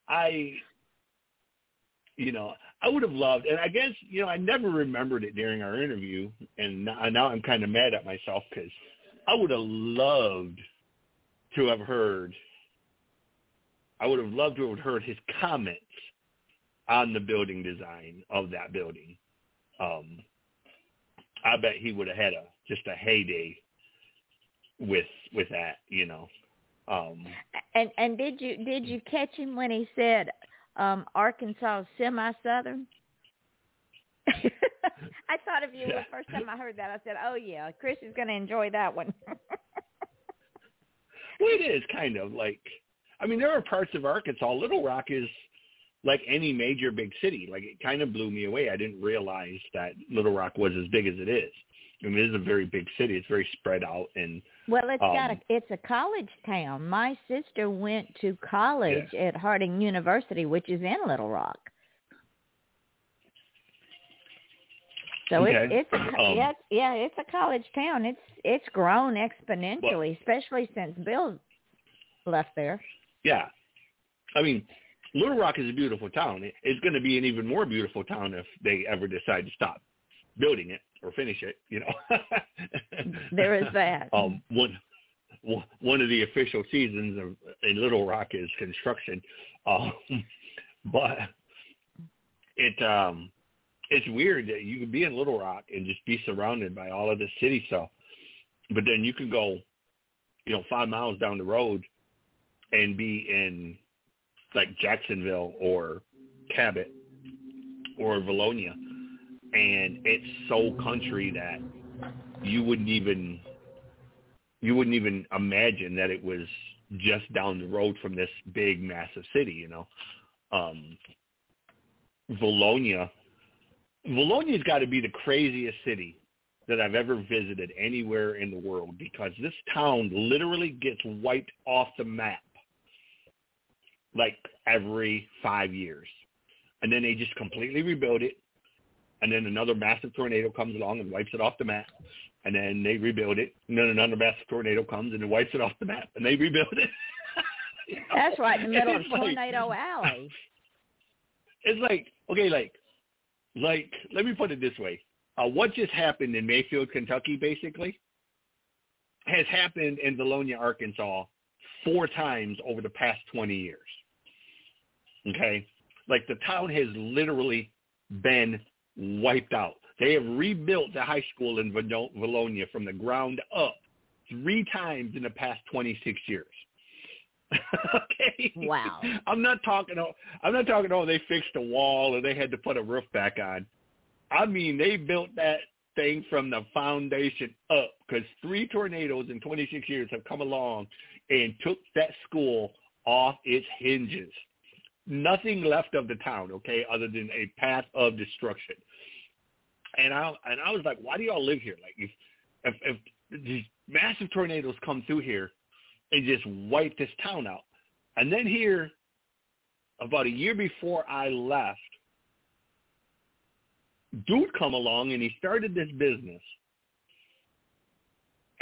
I would have loved, and I guess, you know, I never remembered it during our interview, and now I'm kind of mad at myself because I would have loved to have heard, his comments on the building design of that building. I bet he would have had just a heyday with that, you know. And did you catch him when he said Arkansas semi-southern? I thought of you the first time I heard that. I said, oh, yeah, Chris is going to enjoy that one. Well, it is kind of like, I mean, there are parts of Arkansas. Little Rock is like any major big city. Like, it kind of blew me away. I didn't realize that Little Rock was as big as it is. I mean, it is a very big city. It's very spread out. And well, it's a college town. My sister went to college at Harding University, which is in Little Rock. So it's a college town. It's grown exponentially, especially since Bill left there. Yeah. I mean, Little Rock is a beautiful town. It's going to be an even more beautiful town if they ever decide to stop building it or finish it, you know. There is that. One of the official seasons in Little Rock is construction, but it's weird that you can be in Little Rock and just be surrounded by all of the city stuff, but then you can go, you know, 5 miles down the road and be in like Jacksonville or Cabot or Valonia. And it's so country that you wouldn't even imagine that it was just down the road from this big, massive city, you know. Valonia's got to be the craziest city that I've ever visited anywhere in the world, because this town literally gets wiped off the map like every 5 years. And then they just completely rebuild it. And then another massive tornado comes along and wipes it off the map. And then they rebuild it. And then another massive tornado comes and it wipes it off the map. And they rebuild it. You know? That's right in the middle of Tornado Alley. It's like, okay, like let me put it this way. What just happened in Mayfield, Kentucky, basically, has happened in Delonia, Arkansas 4 times over the past 20 years. Okay? Like, the town has literally been wiped out. They have rebuilt the high school in Valonia from the ground up 3 times in the past 26 years. Okay. Wow. I'm not talking. Oh, they fixed a wall or they had to put a roof back on. I mean, they built that thing from the foundation up because 3 tornadoes in 26 years have come along and took that school off its hinges. Nothing left of the town, okay, other than a path of destruction. And I was like, why do y'all live here? Like, if these massive tornadoes come through here and just wipe this town out. And then here, about a year before I left, dude come along and he started this business.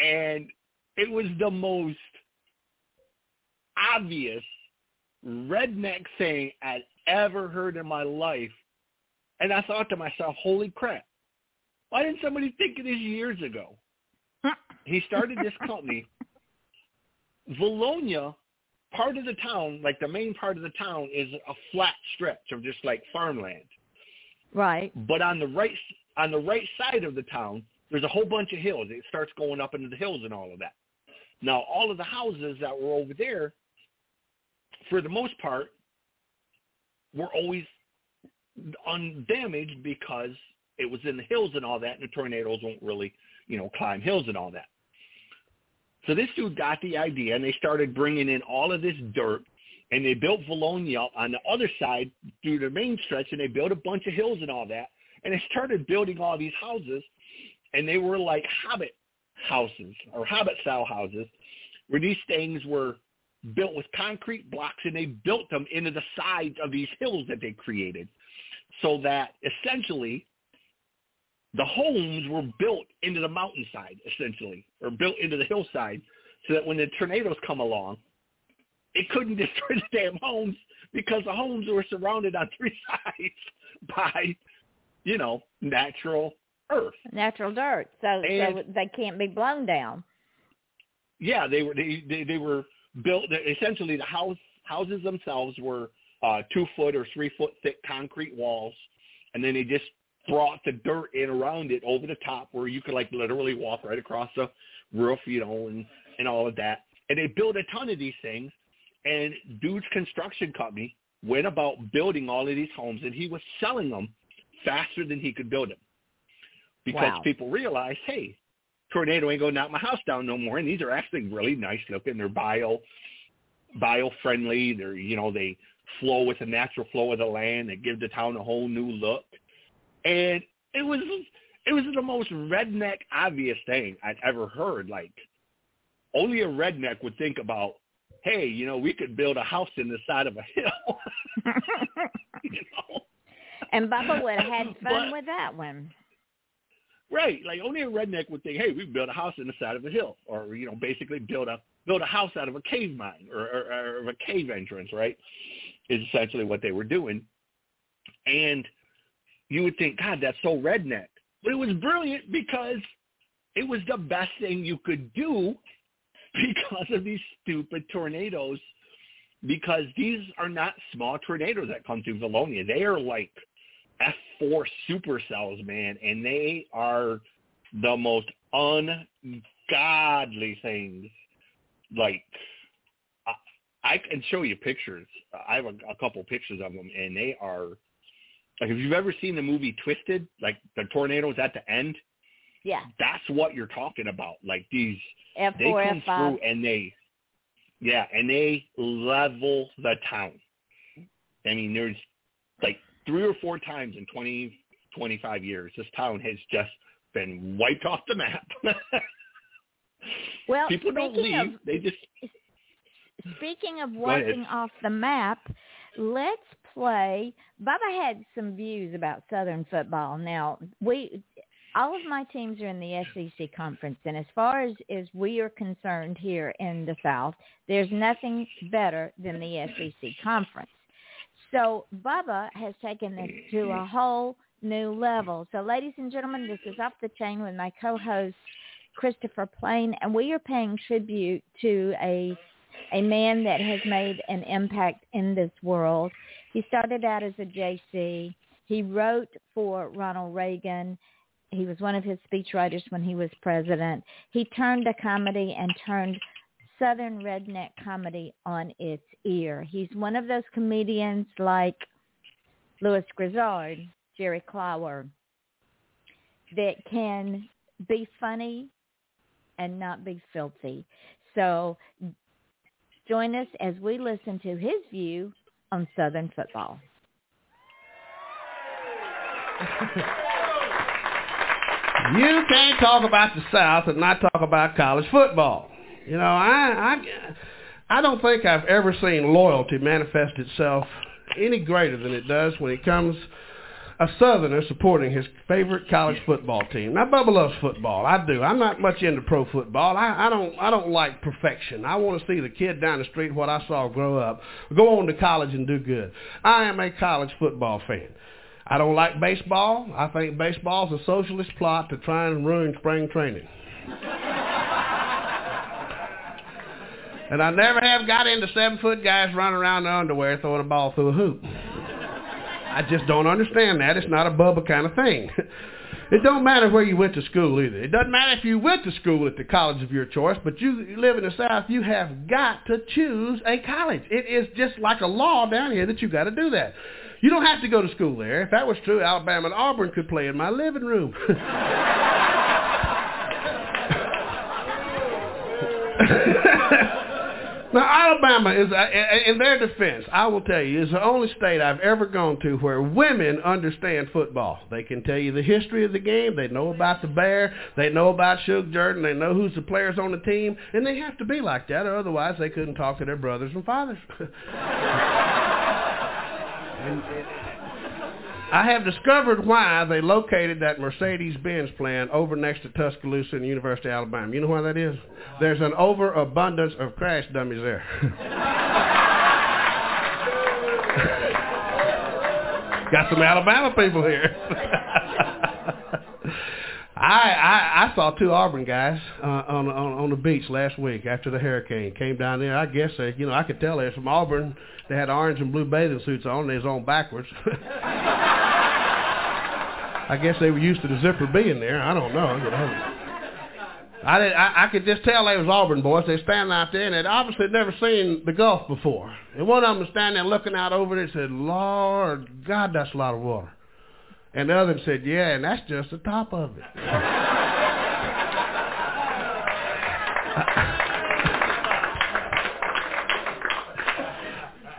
And it was the most obvious redneck thing I'd ever heard in my life. And I thought to myself, holy crap, why didn't somebody think of this years ago? He started this company. Valonia, part of the town, like the main part of the town, is a flat stretch of just like farmland. Right. But on the right side of the town, there's a whole bunch of hills. It starts going up into the hills and all of that. Now, all of the houses that were over there, for the most part, were always undamaged because it was in the hills and all that, and the tornadoes won't really, climb hills and all that. So this dude got the idea, and they started bringing in all of this dirt, and they built Valonia on the other side through the main stretch, and they built a bunch of hills and all that, and they started building all these houses, and they were like hobbit houses or hobbit-style houses where these things were built with concrete blocks, and they built them into the sides of these hills that they created so that essentially the homes were built into the mountainside, essentially, or built into the hillside so that when the tornadoes come along, it couldn't destroy the damn homes because the homes were surrounded on 3 sides by, natural earth. Natural dirt. So they can't be blown down. Yeah, they were built, essentially the houses themselves were 2-foot or 3-foot thick concrete walls, and then they just brought the dirt in around it over the top where you could literally walk right across the roof, and all of that. And they built a ton of these things, and dude's construction company went about building all of these homes, and he was selling them faster than he could build them because people realized, hey, tornado ain't going to knock my house down no more. And these are actually really nice looking. They're bio-friendly. They're, they flow with the natural flow of the land. They give the town a whole new look. And it was the most redneck obvious thing I'd ever heard. Like, only a redneck would think about, hey, we could build a house in the side of a hill. And Bubba would have had fun with that one. Right. Like, only a redneck would think, hey, we build a house in the side of a hill, or, basically build a house out of a cave mine or of a cave entrance, right, is essentially what they were doing. And you would think, God, that's so redneck. But it was brilliant because it was the best thing you could do because of these stupid tornadoes, because these are not small tornadoes that come through Valonia. They are like F4 supercells, man, and they are the most ungodly things. Like, I can show you pictures. I have a couple pictures of them, and they are – like, if you've ever seen the movie Twisted, like the tornadoes at the end, yeah, that's what you're talking about. Like, these F4, they come F5. Through and they level the town. I mean, there's like 3 or 4 times in 20, 25 years, this town has just been wiped off the map. Well, people don't leave; they just. Speaking of wiping off the map, let's play. Bubba had some views about Southern football. Now, all of my teams are in the SEC conference, and as far as we are concerned here in the South, there's nothing better than the SEC conference. So Bubba has taken this to a whole new level. So, ladies and gentlemen, this is Off the Chain with my co-host, Christopher Plain, and we are paying tribute to a man that has made an impact in this world. He started out as a JC. He wrote for Ronald Reagan. He was one of his speechwriters when he was president. He turned to comedy and turned Southern redneck comedy on its ear. He's one of those comedians like Louis Grizzard, Jerry Clower, that can be funny and not be filthy. So join us as we listen to his view on Southern football. You can't talk about the South and not talk about college football. You know, I don't think I've ever seen loyalty manifest itself any greater than it does when it comes a Southerner supporting his favorite college football team. Now, Bubba loves football. I do. I'm not much into pro football. I don't like perfection. I want to see the kid down the street, what I saw grow up, go on to college and do good. I am a college football fan. I don't like baseball. I think baseball's a socialist plot to try and ruin spring training. And I never have got into 7-foot guys running around in their underwear throwing a ball through a hoop. I just don't understand that. It's not a Bubba kind of thing. It don't matter where you went to school either. It doesn't matter if you went to school at the college of your choice, but you live in the South, you have got to choose a college. It is just like a law down here that you got to do that. You don't have to go to school there. If that was true, Alabama and Auburn could play in my living room. Now, Alabama is, in their defense, I will tell you, is the only state I've ever gone to where women understand football. They can tell you the history of the game. They know about the Bear. They know about Shug Jordan. They know who's the players on the team. And they have to be like that, or otherwise they couldn't talk to their brothers and fathers. And I have discovered why they located that Mercedes-Benz plant over next to Tuscaloosa and University of Alabama. You know why that is? There's an overabundance of crash dummies there. Got some Alabama people here. I saw two Auburn guys on the beach last week after the hurricane. Came down there. I guess they, I could tell they're from Auburn. They had orange and blue bathing suits on. They was on backwards. I guess they were used to the zipper being there. I don't know. I could just tell they was Auburn boys. They standing out there, and they'd obviously never seen the Gulf before. And one of them was standing there looking out over it and said, "Lord God, that's a lot of water." And the other said, "Yeah, and that's just the top of it."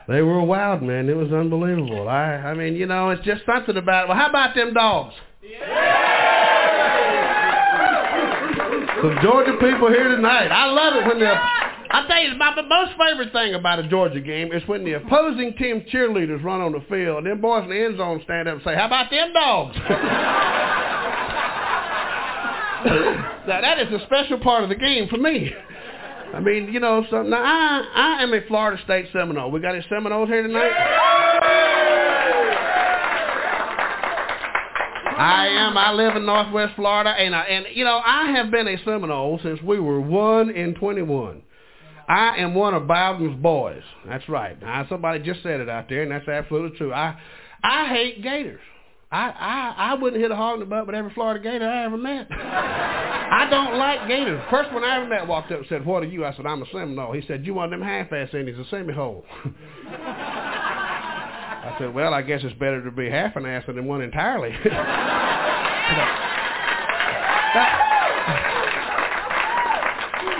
They were wild, man. It was unbelievable. I mean, it's just something about it. Well, how about them dogs? Yeah. Some Georgia people here tonight. I love it when I tell you, my most favorite thing about a Georgia game is when the opposing team cheerleaders run on the field and them boys in the end zone stand up and say, "How about them dogs?" Now, that is a special part of the game for me. I mean, now I am a Florida State Seminole. We got any Seminoles here tonight? I am. I live in Northwest Florida, and I have been a Seminole since we were 1 in 21. I am one of Bowden's boys. That's right. Now, somebody just said it out there, and that's absolutely true. I hate Gators. I wouldn't hit a hog in the butt with every Florida Gator I ever met. I don't like Gators. First one I ever met walked up and said, "What are you?" I said, "I'm a Seminole." He said, "You one of them half-ass Indians, a semi-hole." I said, "Well, I guess it's better to be half an ass than one entirely."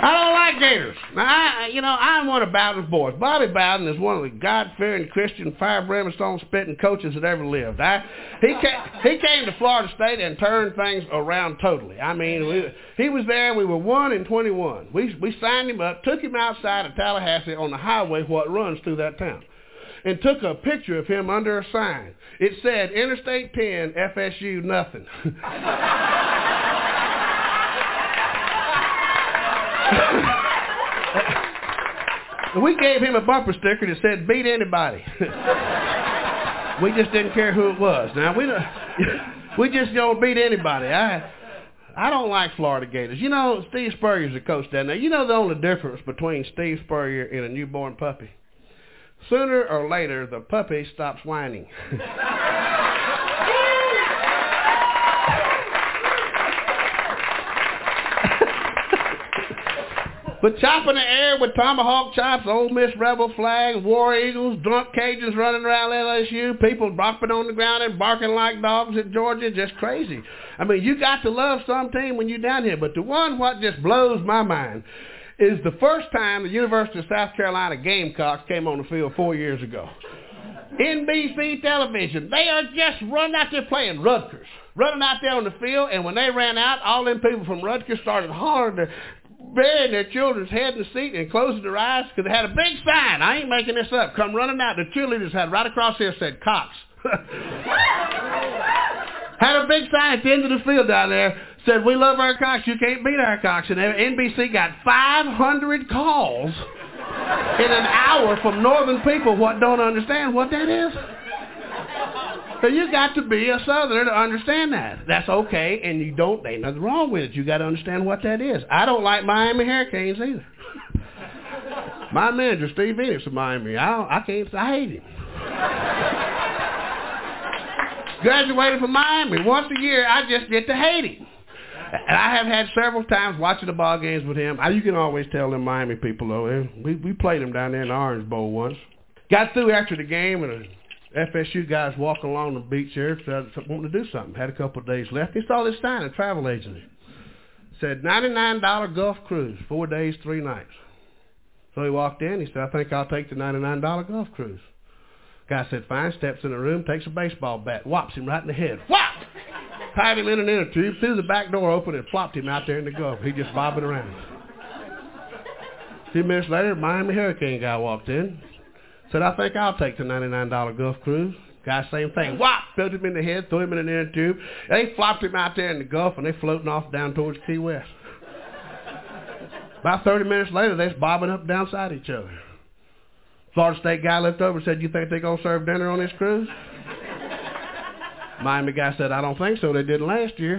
I don't like Gators. Now, I'm one of Bowden's boys. Bobby Bowden is one of the God-fearing Christian, fire-brimstone, spitting coaches that ever lived. He came to Florida State and turned things around totally. I mean, he was there. We were 1 in 21. We signed him up, took him outside of Tallahassee on the highway, what runs through that town, and took a picture of him under a sign. It said, "Interstate 10, FSU, nothing." We gave him a bumper sticker that said, "Beat anybody." We just didn't care who it was. Now, we just don't beat anybody. I don't like Florida Gators. You know, Steve Spurrier's the coach down there. You know the only difference between Steve Spurrier and a newborn puppy? Sooner or later, the puppy stops whining. But chopping the air with tomahawk chops, Ole Miss Rebel flag, War Eagles, drunk Cajuns running around LSU, people dropping on the ground and barking like dogs at Georgia, just crazy. I mean, you got to love some team when you're down here. But the one what just blows my mind is the first time the University of South Carolina Gamecocks came on the field 4 years ago. NBC television, they are just running out there playing Rutgers, running out there on the field, and when they ran out, all them people from Rutgers started hollering their burying their children's head in the seat and closing their eyes because they had a big sign. I ain't making this up. Come running out. The cheerleaders had right across here said Cox. Had a big sign at the end of the field down there. Said, we love our Cox. You can't beat our Cox. And NBC got 500 calls in an hour from northern people what don't understand what that is. So you got to be a southerner to understand that. That's okay, and you don't, ain't nothing wrong with it. You got to understand what that is. I don't like Miami Hurricanes either. My manager, Steve Ennis of Miami, I hate him. Graduated from Miami. Once a year, I just get to hate him. And I have had several times watching the ball games with him. You can always tell them Miami people, though. We played them down there in the Orange Bowl once. Got through after the game, and FSU guys walking along the beach here wanting to do something. Had a couple of days left. He saw this sign, a travel agent. Said, $99 Gulf Cruise, 4 days, 3 nights. So he walked in. He said, I think I'll take the $99 Gulf Cruise. Guy said, fine. Steps in the room, takes a baseball bat, whops him right in the head. Whop! Tied him in an inner tube, threw the back door open, and flopped him out there in the Gulf. He just bobbing around. 2 minutes later, Miami Hurricane guy walked in. Said, I think I'll take the $99 Gulf Cruise. Guy, same thing. Whop! Felt him in the head, threw him in an inner tube. They flopped him out there in the Gulf, and they floating off down towards Key West. About 30 minutes later, they's bobbing up downside each other. Florida State guy left over said, you think they're going to serve dinner on this cruise? Miami guy said, I don't think so. They didn't last year.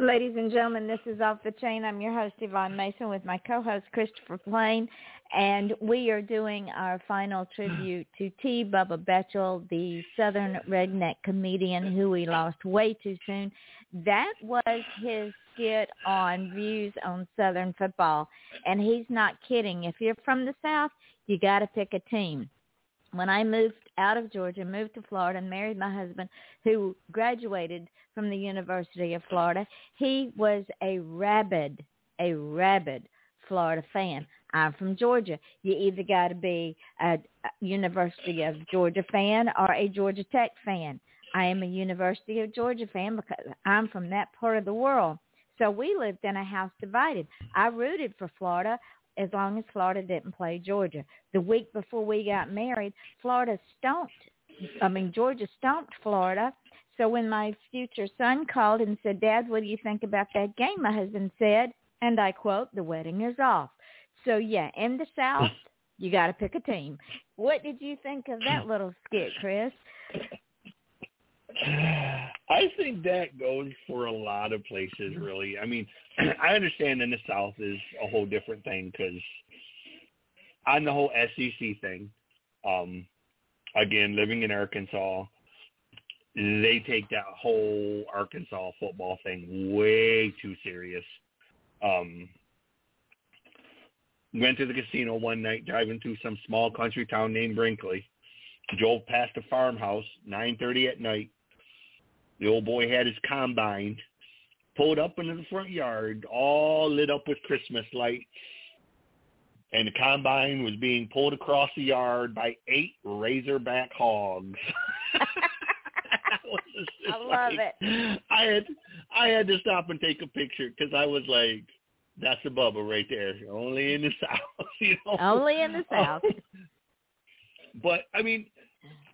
Ladies and gentlemen, this is Off the Chain. I'm your host, Yvonne Mason, with my co-host, Christopher Plain, and we are doing our final tribute to T. Bubba Betchel, the Southern redneck comedian who we lost way too soon. That was his skit on Views on Southern Football, and he's not kidding. If you're from the South, you got to pick a team. When I moved out of Georgia, moved to Florida, and married my husband, who graduated from the University of Florida, he was a rabid Florida fan. I'm from Georgia. You either got to be a University of Georgia fan or a Georgia Tech fan. I am a University of Georgia fan because I'm from that part of the world. So we lived in a house divided. I rooted for Florida as long as Florida didn't play Georgia. The week before we got married, Georgia stomped Florida. So when my future son called and said, Dad, what do you think about that game? My husband said, and I quote, the wedding is off. So, yeah, in the South, you got to pick a team. What did you think of that little skit, Chris? I think that goes for a lot of places, really. I mean, I understand in the South is a whole different thing because on the whole SEC thing, again, living in Arkansas, they take that whole Arkansas football thing way too serious. Went to the casino one night, driving through some small country town named Brinkley. Drove past a farmhouse, 9:30 at night. The old boy had his combine, pulled up into the front yard, all lit up with Christmas lights, and the combine was being pulled across the yard by 8 Razorback hogs. I love it. I had to stop and take a picture because I was like, that's a Bubba right there. Only in the South, you know. Only in the South. But I mean,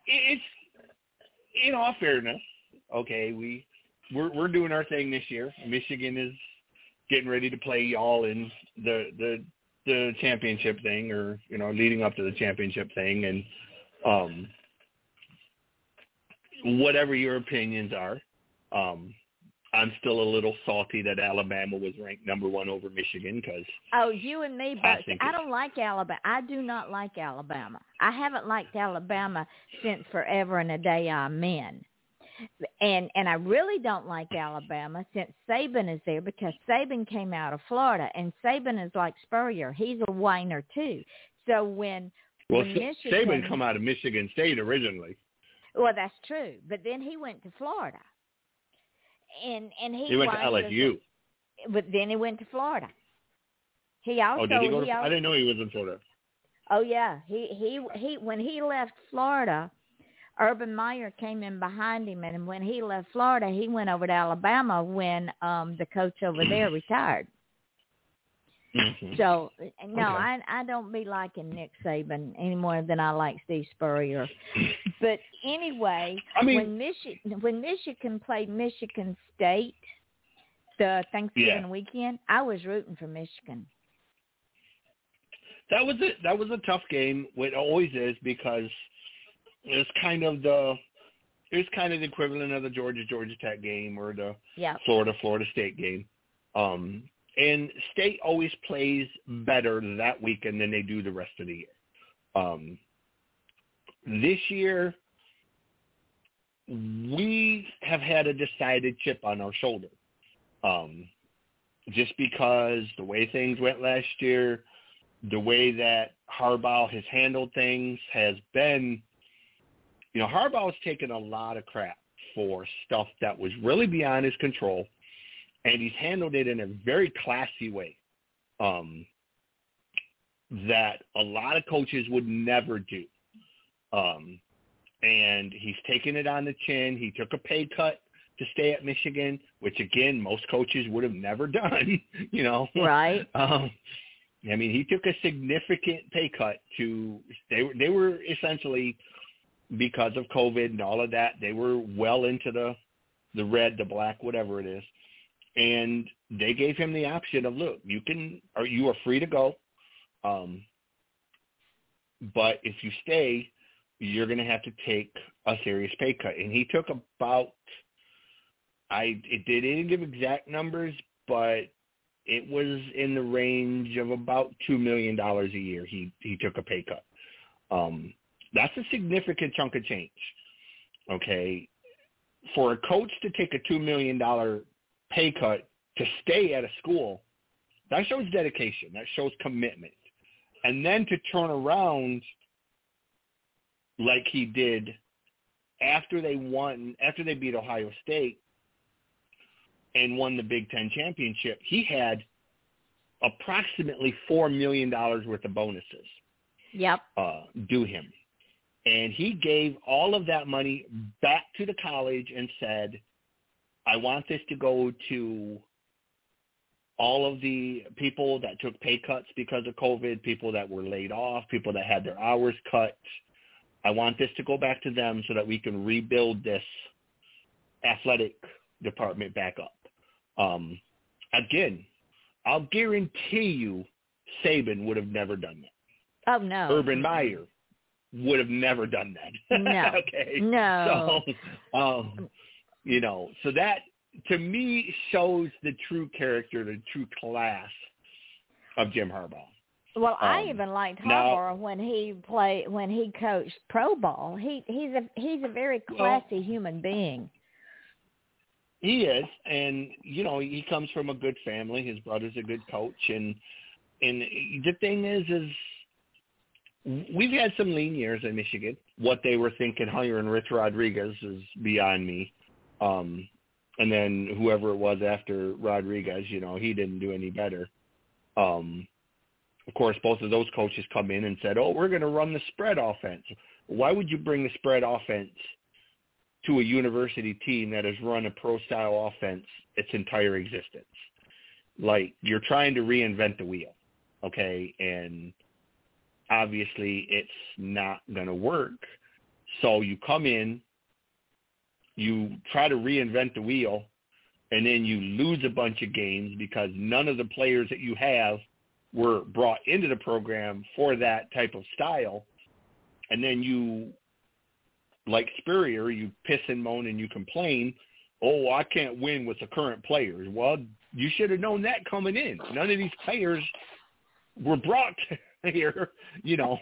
it's in all fairness, okay, we're doing our thing this year. Michigan is getting ready to play y'all in the championship thing, or, you know, leading up to the championship thing, and whatever your opinions are, I'm still a little salty that Alabama was ranked number one over Michigan because. Oh, you and me both. I don't like Alabama. I do not like Alabama. I haven't liked Alabama since forever and a day I'm in. And I really don't like Alabama since Saban is there, because Saban came out of Florida, and Saban is like Spurrier. He's a whiner too. So when Michigan, Saban come out of Michigan State originally. Well, that's true, but then he went to Florida. And he went to LSU. But then he went to Florida. He also. Oh, did he go to, I didn't know he was in Florida. Oh yeah, he when he left Florida, Urban Meyer came in behind him, and when he left Florida, he went over to Alabama when the coach over there retired. Mm-hmm. So no, okay. I don't be liking Nick Saban any more than I like Steve Spurrier. But anyway, I mean, when Michigan played Michigan State the Thanksgiving weekend, I was rooting for Michigan. That was a tough game. It always is, because it's kind of the equivalent of the Georgia Tech game, or the Florida State game. And State always plays better that weekend than they do the rest of the year. This year, we have had a decided chip on our shoulder. Just because the way things went last year, the way that Harbaugh has handled things has been, you know, Harbaugh's taken a lot of crap for stuff that was really beyond his control. And he's handled it in a very classy way that a lot of coaches would never do. And he's taken it on the chin. He took a pay cut to stay at Michigan, which, again, most coaches would have never done, you know. Right. I mean, he took a significant pay cut to – they were essentially, because of COVID and all of that, they were well into the red, the black, whatever it is. And they gave him the option of, look, you are free to go, but if you stay, you're going to have to take a serious pay cut. And he took about, they didn't give exact numbers, but it was in the range of about $2 million a year. He took a pay cut. That's a significant chunk of change. Okay, for a coach to take a $2 million pay cut to stay at a school, that shows dedication, that shows commitment. And then to turn around like he did after they beat Ohio State and won the Big Ten championship, he had approximately $4 million worth of bonuses due him. And he gave all of that money back to the college and said, I want this to go to all of the people that took pay cuts because of COVID, people that were laid off, people that had their hours cut. I want this to go back to them so that we can rebuild this athletic department back up. Again, I'll guarantee you Saban would have never done that. Oh, no. Urban Meyer would have never done that. No. Okay. No. So, you know, so that, to me, shows the true character, the true class of Jim Harbaugh. Well, I even liked Harbaugh when he coached pro ball. He's a very classy human being. He is, and you know, he comes from a good family. His brother's a good coach, and the thing is we've had some lean years in Michigan. What they were thinking hiring Rich Rodriguez is beyond me. And then whoever it was after Rodriguez, you know, he didn't do any better. Of course, both of those coaches come in and said, we're going to run the spread offense. Why would you bring the spread offense to a university team that has run a pro-style offense its entire existence? Like, you're trying to reinvent the wheel, okay? And obviously it's not going to work. So you come in you try to reinvent the wheel, and then you lose a bunch of games because none of the players that you have were brought into the program for that type of style. And then you, like Spurrier, you piss and moan and you complain, oh, I can't win with the current players. Well, you should have known that coming in. None of these players were brought here, you know.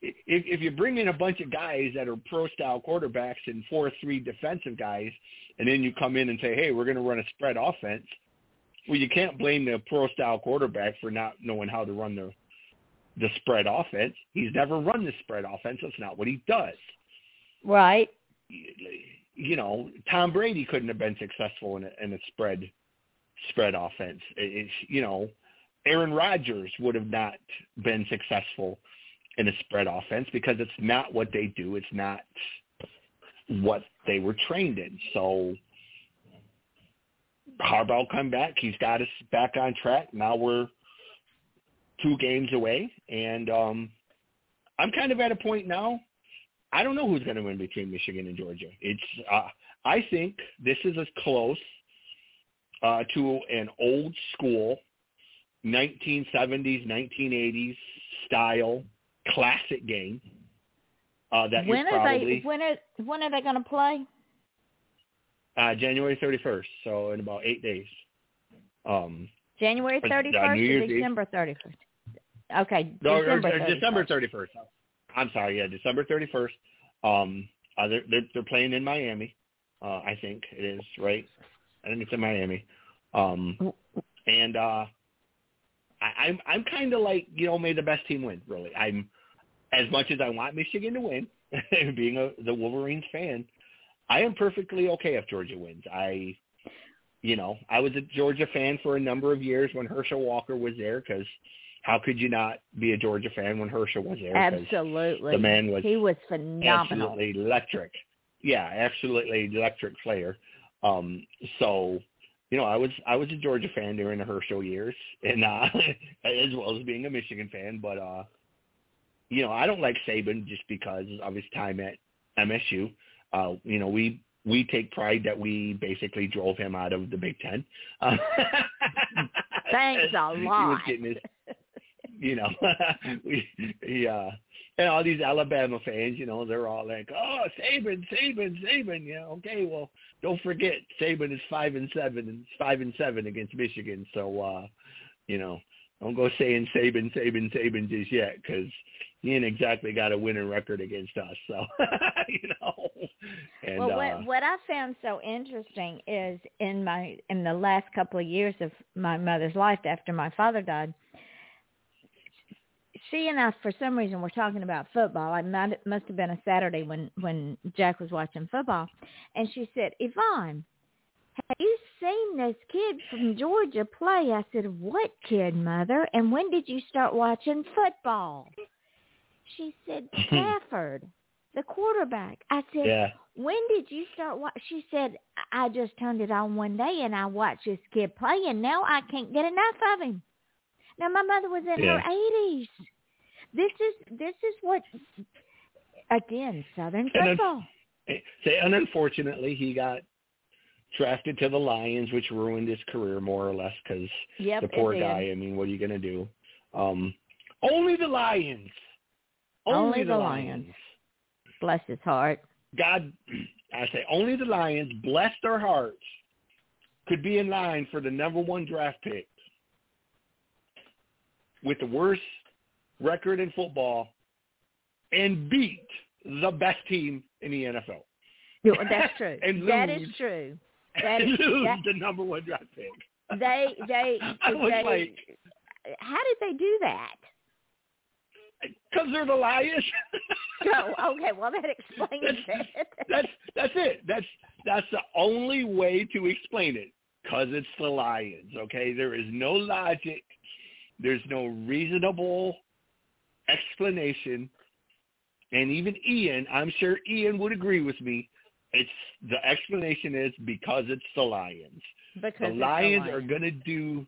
If you bring in a bunch of guys that are pro-style quarterbacks and 4-3 defensive guys, and then you come in and say, hey, we're going to run a spread offense, well, you can't blame the pro-style quarterback for not knowing how to run the spread offense. He's never run the spread offense. That's not what he does. Right. You know, Tom Brady couldn't have been successful in a spread offense. It's, you know, Aaron Rodgers would have not been successful in a spread offense because it's not what they do. It's not what they were trained in. So Harbaugh come back. He's got us back on track. Now we're 2 games away. And I'm kind of at a point now. I don't know who's going to win between Michigan and Georgia. It's I think this is as close to an old school 1970s, 1980s style classic game that when you probably... When are they going to play? January 31st, so in about 8 days. January 31st or December 31st? Okay, December 31st. I'm sorry, yeah, December 31st. They're playing in Miami, I think it is, right? I think it's in Miami. And I'm kind of like, you know, may the best team win, really. I'm as much as I want Michigan to win, being the Wolverines fan, I am perfectly okay if Georgia wins. I was a Georgia fan for a number of years when Herschel Walker was there, because how could you not be a Georgia fan when Herschel was there? Absolutely. The man was phenomenal. Absolutely electric. Yeah, absolutely electric player. So, you know, I was a Georgia fan during the Herschel years, and as well as being a Michigan fan. But, you know, I don't like Saban just because of his time at MSU. You know, we take pride that we basically drove him out of the Big Ten. Thanks a lot. He was getting his, you know, and all these Alabama fans, you know, they're all like, oh, Saban. You know, okay, well, don't forget, Saban is 5-7 and 5-7 against Michigan. So, you know, don't go saying Saban just yet, because he ain't exactly got a winning record against us. So, you know. And, well, what I found so interesting is in the last couple of years of my mother's life after my father died, she and I, for some reason, were talking about football. It must have been a Saturday when Jack was watching football. And she said, Yvonne, have you seen this kid from Georgia play? I said, what kid, Mother? And when did you start watching football? She said, Stafford, the quarterback. I said, yeah. When did you start watching? She said, I just turned it on one day, and I watched this kid play, and now I can't get enough of him. Now, my mother was in her 80s. This is what, again, Southern football. And unfortunately, he got drafted to the Lions, which ruined his career more or less, because the poor guy, I mean, what are you going to do? Only the Lions. Only the Lions. Bless his heart. God, I say, only the Lions, bless their hearts, could be in line for the number 1 draft pick with the worst record in football and beat the best team in the NFL. No, that's true. That is true. The number 1 draft pick. How did they do that? Because they're the Lions. Oh, okay. Well, that explains it. That's it. That's the only way to explain it. Because it's the Lions. Okay, there is no logic. There's no reasonable explanation. And even Ian, I'm sure Ian would agree with me. It's the explanation is because it's the Lions. Because the Lions are going to do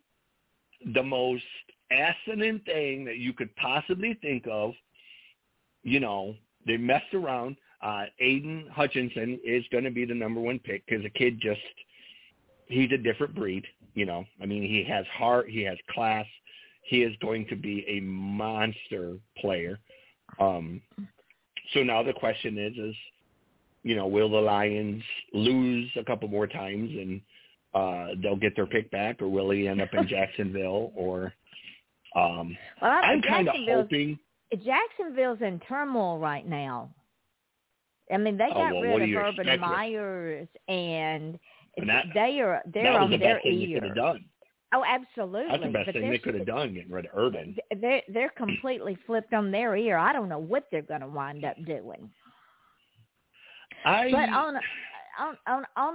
the most asinine thing that you could possibly think of. You know, they messed around. Aiden Hutchinson is going to be the number one pick because the kid just – he's a different breed, you know. I mean, he has heart. He has class. He is going to be a monster player. So now the question is, you know, will the Lions lose a couple more times and they'll get their pick back, or will he end up in Jacksonville? Or well, I'm kind of hoping Jacksonville's in turmoil right now. I mean, they got rid of Urban Myers, and they're on their ear. Oh, absolutely. That's the best thing they could have done, getting rid of Urban. They're completely flipped on their ear. I don't know what they're going to wind up doing. But on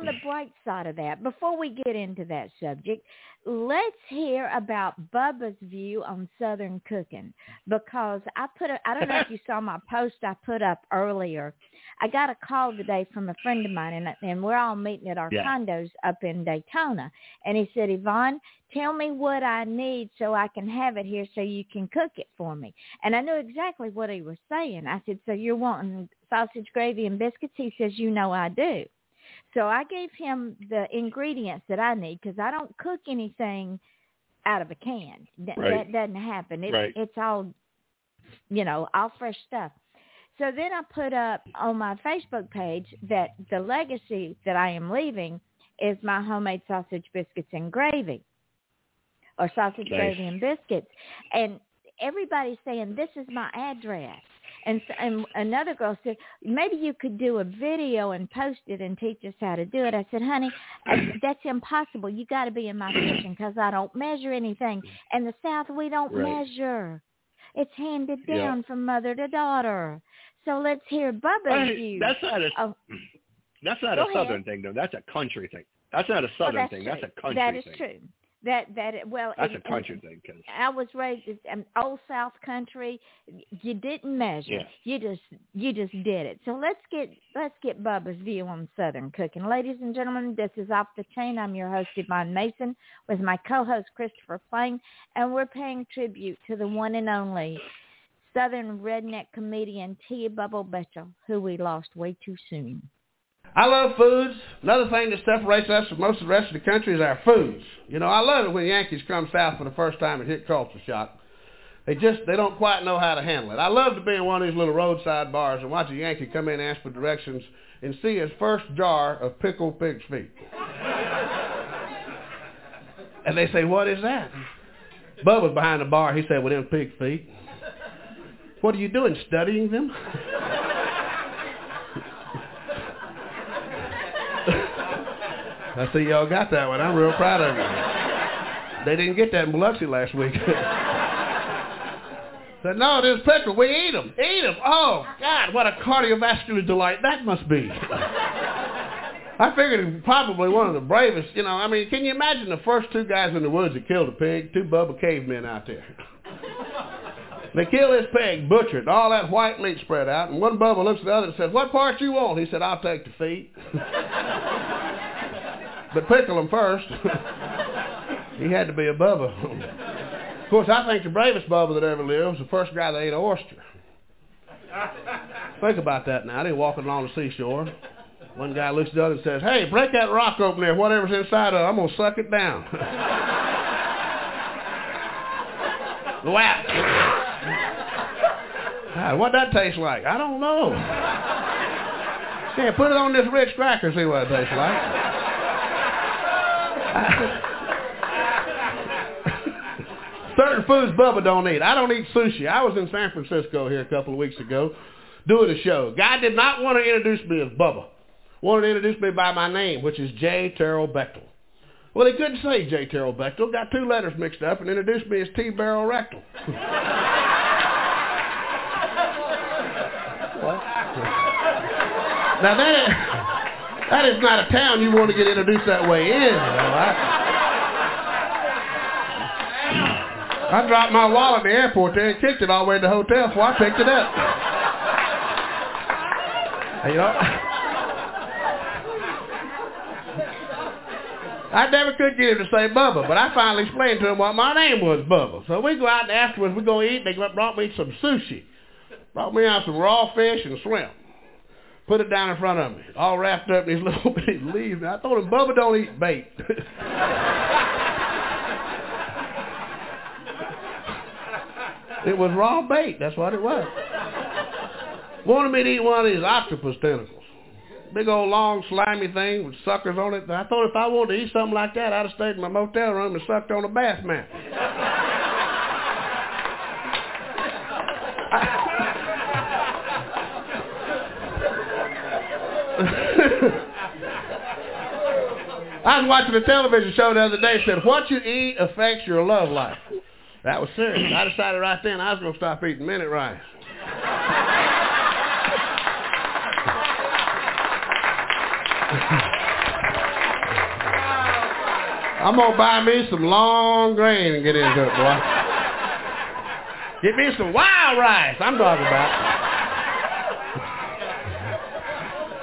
the bright side of that, before we get into that subject, let's hear about Bubba's view on Southern cooking, because I don't know if you saw my post I put up earlier. I got a call today from a friend of mine, and we're all meeting at our condos up in Daytona. And he said, Yvonne, tell me what I need so I can have it here so you can cook it for me. And I knew exactly what he was saying. I said, so you're wanting sausage, gravy, and biscuits? He says, you know I do. So I gave him the ingredients that I need because I don't cook anything out of a can. That doesn't happen. It's all, you know, all fresh stuff. So then I put up on my Facebook page that the legacy that I am leaving is my homemade sausage, biscuits, and gravy, or sausage, gravy, and biscuits. And everybody's saying, this is my address. And another girl said, maybe you could do a video and post it and teach us how to do it. I said, honey, that's impossible. You got to be in my kitchen because I don't measure anything. In the South, we don't measure. It's handed down from mother to daughter. So let's hear Bubba's view. That's not a Southern thing, though. That's a country thing. That's not a Southern thing. True. That's a country thing. That is true. That's a country thing. Cause I was raised in old South country. You didn't measure. Yeah. You just did it. So let's get Bubba's view on Southern cooking, ladies and gentlemen. This is Off the Chain. I'm your host Yvonne Mason with my co-host Christopher Plain, and we're paying tribute to the one and only Southern redneck comedian T. Bubba Betchel, who we lost way too soon. I love foods. Another thing that separates us from most of the rest of the country is our foods. You know, I love it when Yankees come south for the first time and hit culture shock. They don't quite know how to handle it. I love to be in one of these little roadside bars and watch a Yankee come in and ask for directions and see his first jar of pickled pig's feet. And they say, what is that? Bub was behind the bar. He said, well, them pig feet. What are you doing, studying them? I see y'all got that one. I'm real proud of you. They didn't get that in Biloxi last week. Said, no, there's pickle. We eat them. Eat them. Oh, God, what a cardiovascular delight that must be. I figured it was probably one of the bravest. You know, I mean, can you imagine the first two guys in the woods that killed a pig? Two Bubba cavemen out there. They kill this pig, butcher it, all that white meat spread out, and one Bubba looks at the other and says, what part you want? He said, I'll take the feet. But pickle him first. He had to be a Bubba. Of course, I think the bravest Bubba that ever lived was the first guy that ate an oyster. Think about that now. They walking along the seashore. One guy looks at the other and says, hey, break that rock open there. Whatever's inside of it, I'm going to suck it down. Wow. God, what'd that taste like? I don't know. Yeah, put it on this Ritz cracker, see what it tastes like. Certain foods Bubba don't eat. I don't eat sushi. I was in San Francisco here a couple of weeks ago doing a show. Guy did not want to introduce me as Bubba. Wanted to introduce me by my name, which is J. Terrell Bechtel. Well, he couldn't say J. Terrell Bechtel. Got two letters mixed up and introduced me as T. Barrel Rectal. What? Now that is not a town you want to get introduced that way in. You know, I dropped my wallet at the airport there and kicked it all the way to the hotel before I picked it up. You know, I never could get him to say Bubba, but I finally explained to him what my name was, Bubba. So we go out and afterwards we go eat. They brought me some sushi, brought me out some raw fish and shrimp. put it down in front of me, all wrapped up in these little leaves. And I told him, Bubba don't eat bait. It was raw bait. That's what it was. Wanted me to eat one of these octopus tentacles. Big old long slimy thing with suckers on it. I thought if I wanted to eat something like that, I'd have stayed in my motel room and sucked on a bath mat. I was watching a television show the other day. It said, what you eat affects your love life. That was serious. I decided right then I was going to stop eating minute rice. I'm going to buy me some long grain and get into it, boy. Get me some wild rice, I'm talking about.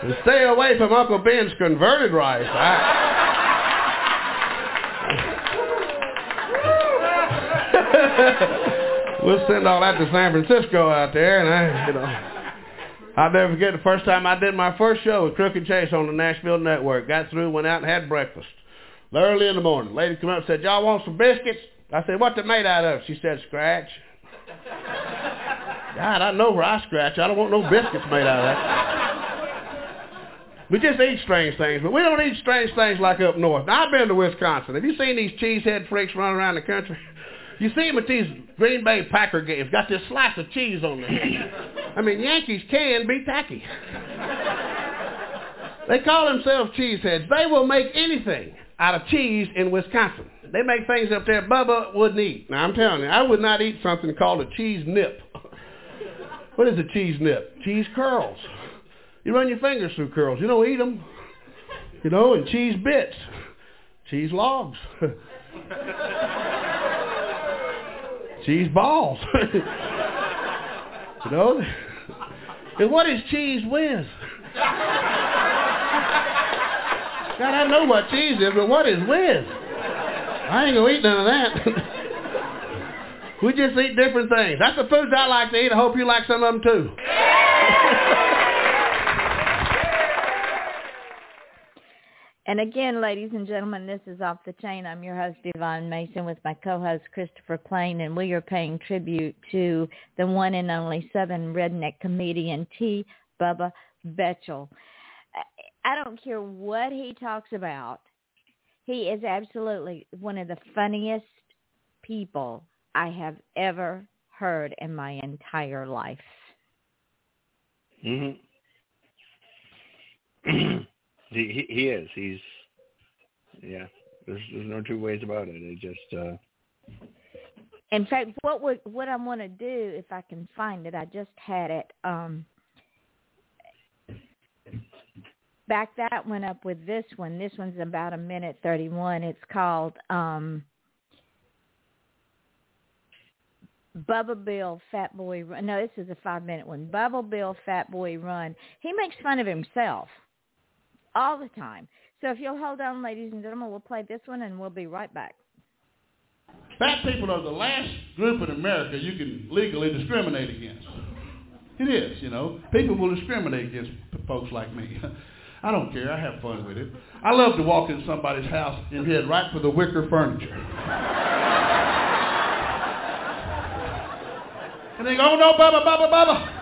And stay away from Uncle Ben's converted rice. We'll send all that to San Francisco out there, and I'll never forget the first time I did my first show with Crook and Chase on the Nashville Network. Got through, went out and had breakfast. Early in the morning, lady come up and said, y'all want some biscuits? I said, what they made out of? She said, scratch. God, I know where I scratch. I don't want no biscuits made out of that. We just eat strange things, but we don't eat strange things like up north. Now, I've been to Wisconsin. Have you seen these cheesehead freaks running around the country? You see them at these Green Bay Packer games, got this slice of cheese on their head. I mean, Yankees can be tacky. They call themselves cheeseheads. They will make anything out of cheese in Wisconsin. They make things up there Bubba wouldn't eat. Now, I'm telling you, I would not eat something called a cheese nip. What is a cheese nip? Cheese curls. You run your fingers through curls. You don't eat them. And cheese bits. Cheese logs. Cheese balls. And what is cheese whiz? God, I know what cheese is, but what is whiz? I ain't gonna eat none of that. We just eat different things. That's the foods I like to eat. I hope you like some of them too. And again, ladies and gentlemen, this is Off the Chain. I'm your host, Yvonne Mason, with my co-host, Christopher Plain, and we are paying tribute to the one and only Southern redneck comedian, T. Bubba Vetchel. I don't care what he talks about. He is absolutely one of the funniest people I have ever heard in my entire life. Mm-hmm. He is. Yeah. There's no two ways about it. It just. In fact, what I want to do, if I can find it, I just had it. Back that one up with this one. This one's about 1:31. It's called Bubba Bill Fat Boy Run. No, this is a 5-minute one. Bubba Bill Fat Boy Run. He makes fun of himself all the time. So if you'll hold on, ladies and gentlemen, we'll play this one and we'll be right back. Fat people are the last group in America you can legally discriminate against. It is, People will discriminate against folks like me. I don't care. I have fun with it. I love to walk in somebody's house and head right for the wicker furniture. And they go, oh, no, Bubba, Bubba, Bubba.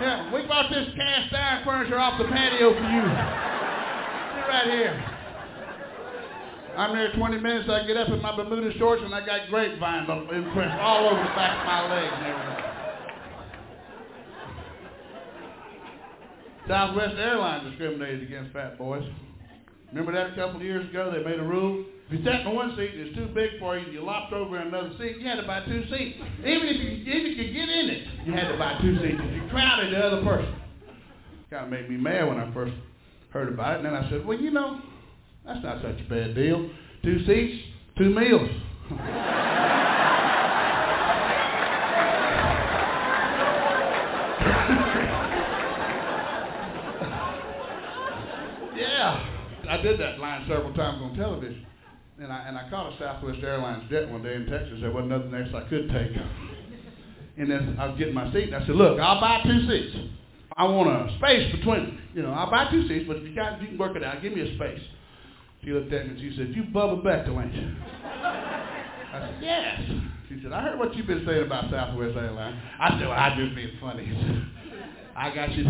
Yeah, we bought this cast iron furniture off the patio for you. Sit right here. I'm there 20 minutes. I get up in my Bermuda shorts and I got grapevine impressed all over the back of my legs and everything. Southwest Airlines discriminated against fat boys. Remember that a couple of years ago? They made a rule. If you sat in one seat and it's too big for you and you lopped over in another seat, you had to buy two seats. Even if you could get in it, you had to buy two seats. You crowded the other person. Kind of made me mad when I first heard about it. And then I said, well, that's not such a bad deal. Two seats, two meals. Yeah. I did that line several times on television. And I caught a Southwest Airlines jet one day in Texas. There wasn't nothing else I could take. And then I was getting my seat, and I said, look, I'll buy two seats. I want a space between, I'll buy two seats, but if you got, you can work it out. Give me a space. She looked at me and she said, "You Bubba Bechtel, ain't you?" I said, "Yes." She said, "I heard what you've been saying about Southwest Airlines." I said, "Well, I just been funny." She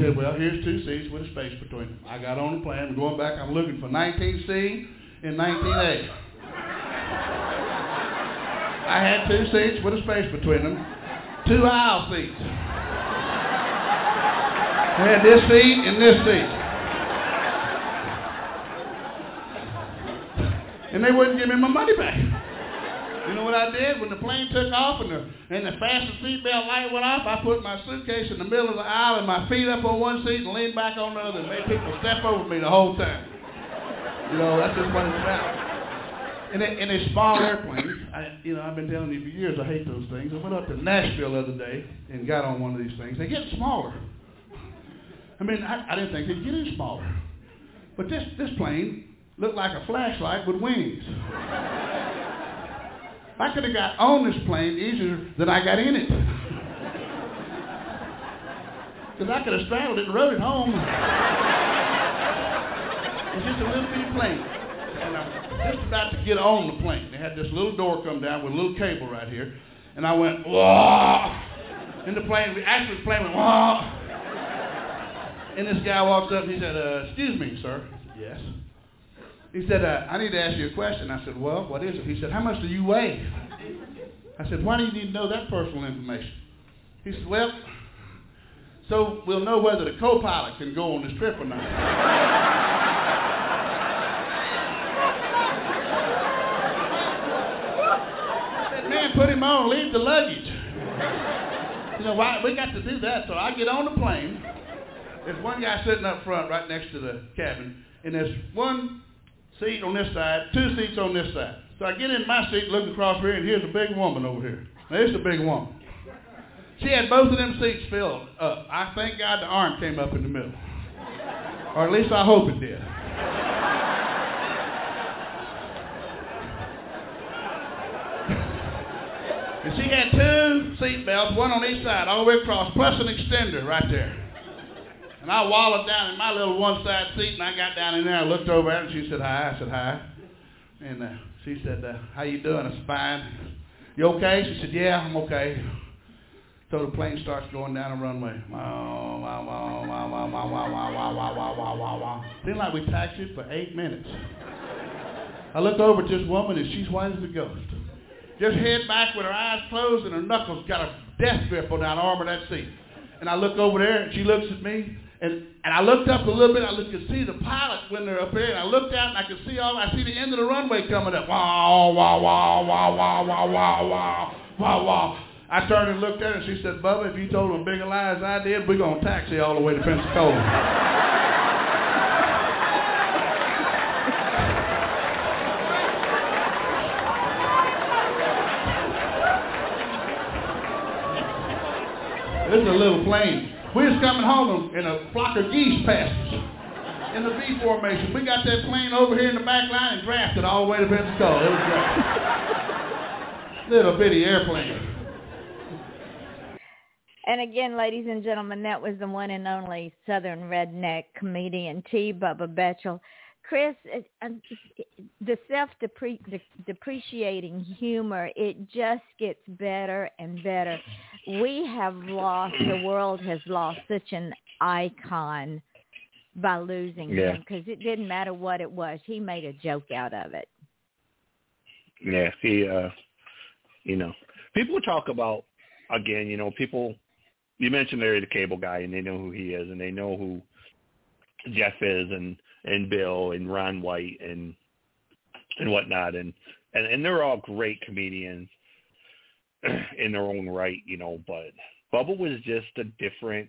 said, "Well, here's two seats with a space between them." I got on the plane. I'm going back. I'm looking for 19C and 19A. I had two seats with a space between them. Two aisle seats. I had this seat and this seat. And they wouldn't give me my money back. You know what I did? When the plane took off and the fasten seatbelt light went off, I put my suitcase in the middle of the aisle and my feet up on one seat and leaned back on the other and made people step over me the whole time. That's just what it's about. In a small airplane, I've been telling you for years, I hate those things. I went up to Nashville the other day and got on one of these things. They get smaller. I didn't think they'd get any smaller. But this plane looked like a flashlight with wings. I could have got on this plane easier than I got in it. Because I could have straddled it and rode it home. It's just a little bitty plane. And I'm just about to get on the plane. They had this little door come down with a little cable right here. And I went, "Whoa!" And the plane went, "Whoa!" And this guy walks up and he said, "Excuse me, sir." "Yes." He said, "I need to ask you a question." I said, "Well, what is it?" He said, "How much do you weigh?" I said, "Why do you need to know that personal information?" He said, "Well, so we'll know whether the co-pilot can go on this trip or not." Put him on, leave the luggage. We got to do that. So I get on the plane. There's one guy sitting up front right next to the cabin, and there's one seat on this side, two seats on this side. So I get in my seat, look across here, and here's a big woman over here. Now, this is a big woman. She had both of them seats filled up. I thank God the arm came up in the middle. Or at least I hope it did. And she had two seat belts, one on each side, all the way across, plus an extender right there. And I wallowed down in my little one-side seat, and I got down in there and looked over at her, and she said, "Hi." I said, "Hi." And she said, "How you doing?" I said, "Fine." "You okay?" She said, "Yeah, I'm okay." So the plane starts going down the runway. Wow, wow, wow, wow, wow, wow, wow, wow, wow, wow, wow, wow, wow. Seemed like we taxied for 8 minutes. I look over at this woman, and she's white as a ghost. Just head back with her eyes closed and her knuckles got a death grip on that arm of that seat. And I look over there and she looks at me. And I looked up a little bit. I could see the pilot when they're up here. And I looked out and I could see I see the end of the runway coming up. Wow, wow, wow, wow, wow, wow, wow, wow, wow, wow. I turned and looked at her and she said, "Bubba, if you told them bigger lies I did, we're going to taxi all the way to Pensacola." This is a little plane. We was coming home and a flock of geese passed us in the V formation. We got that plane over here in the back line and drafted all the way to Pensacola. It was great. Little bitty airplane. And again, ladies and gentlemen, that was the one and only Southern redneck comedian T. Bubba Bechtel. Chris, the self-depreciating humor, it just gets better and better. The world has lost such an icon by losing him, because it didn't matter what it was. He made a joke out of it. Yeah, he, people talk about, again, people, you mentioned Larry the Cable Guy, and they know who he is, and they know who Jeff is, and Bill and Ron White and whatnot. And they're all great comedians in their own right, but Bubba was just a different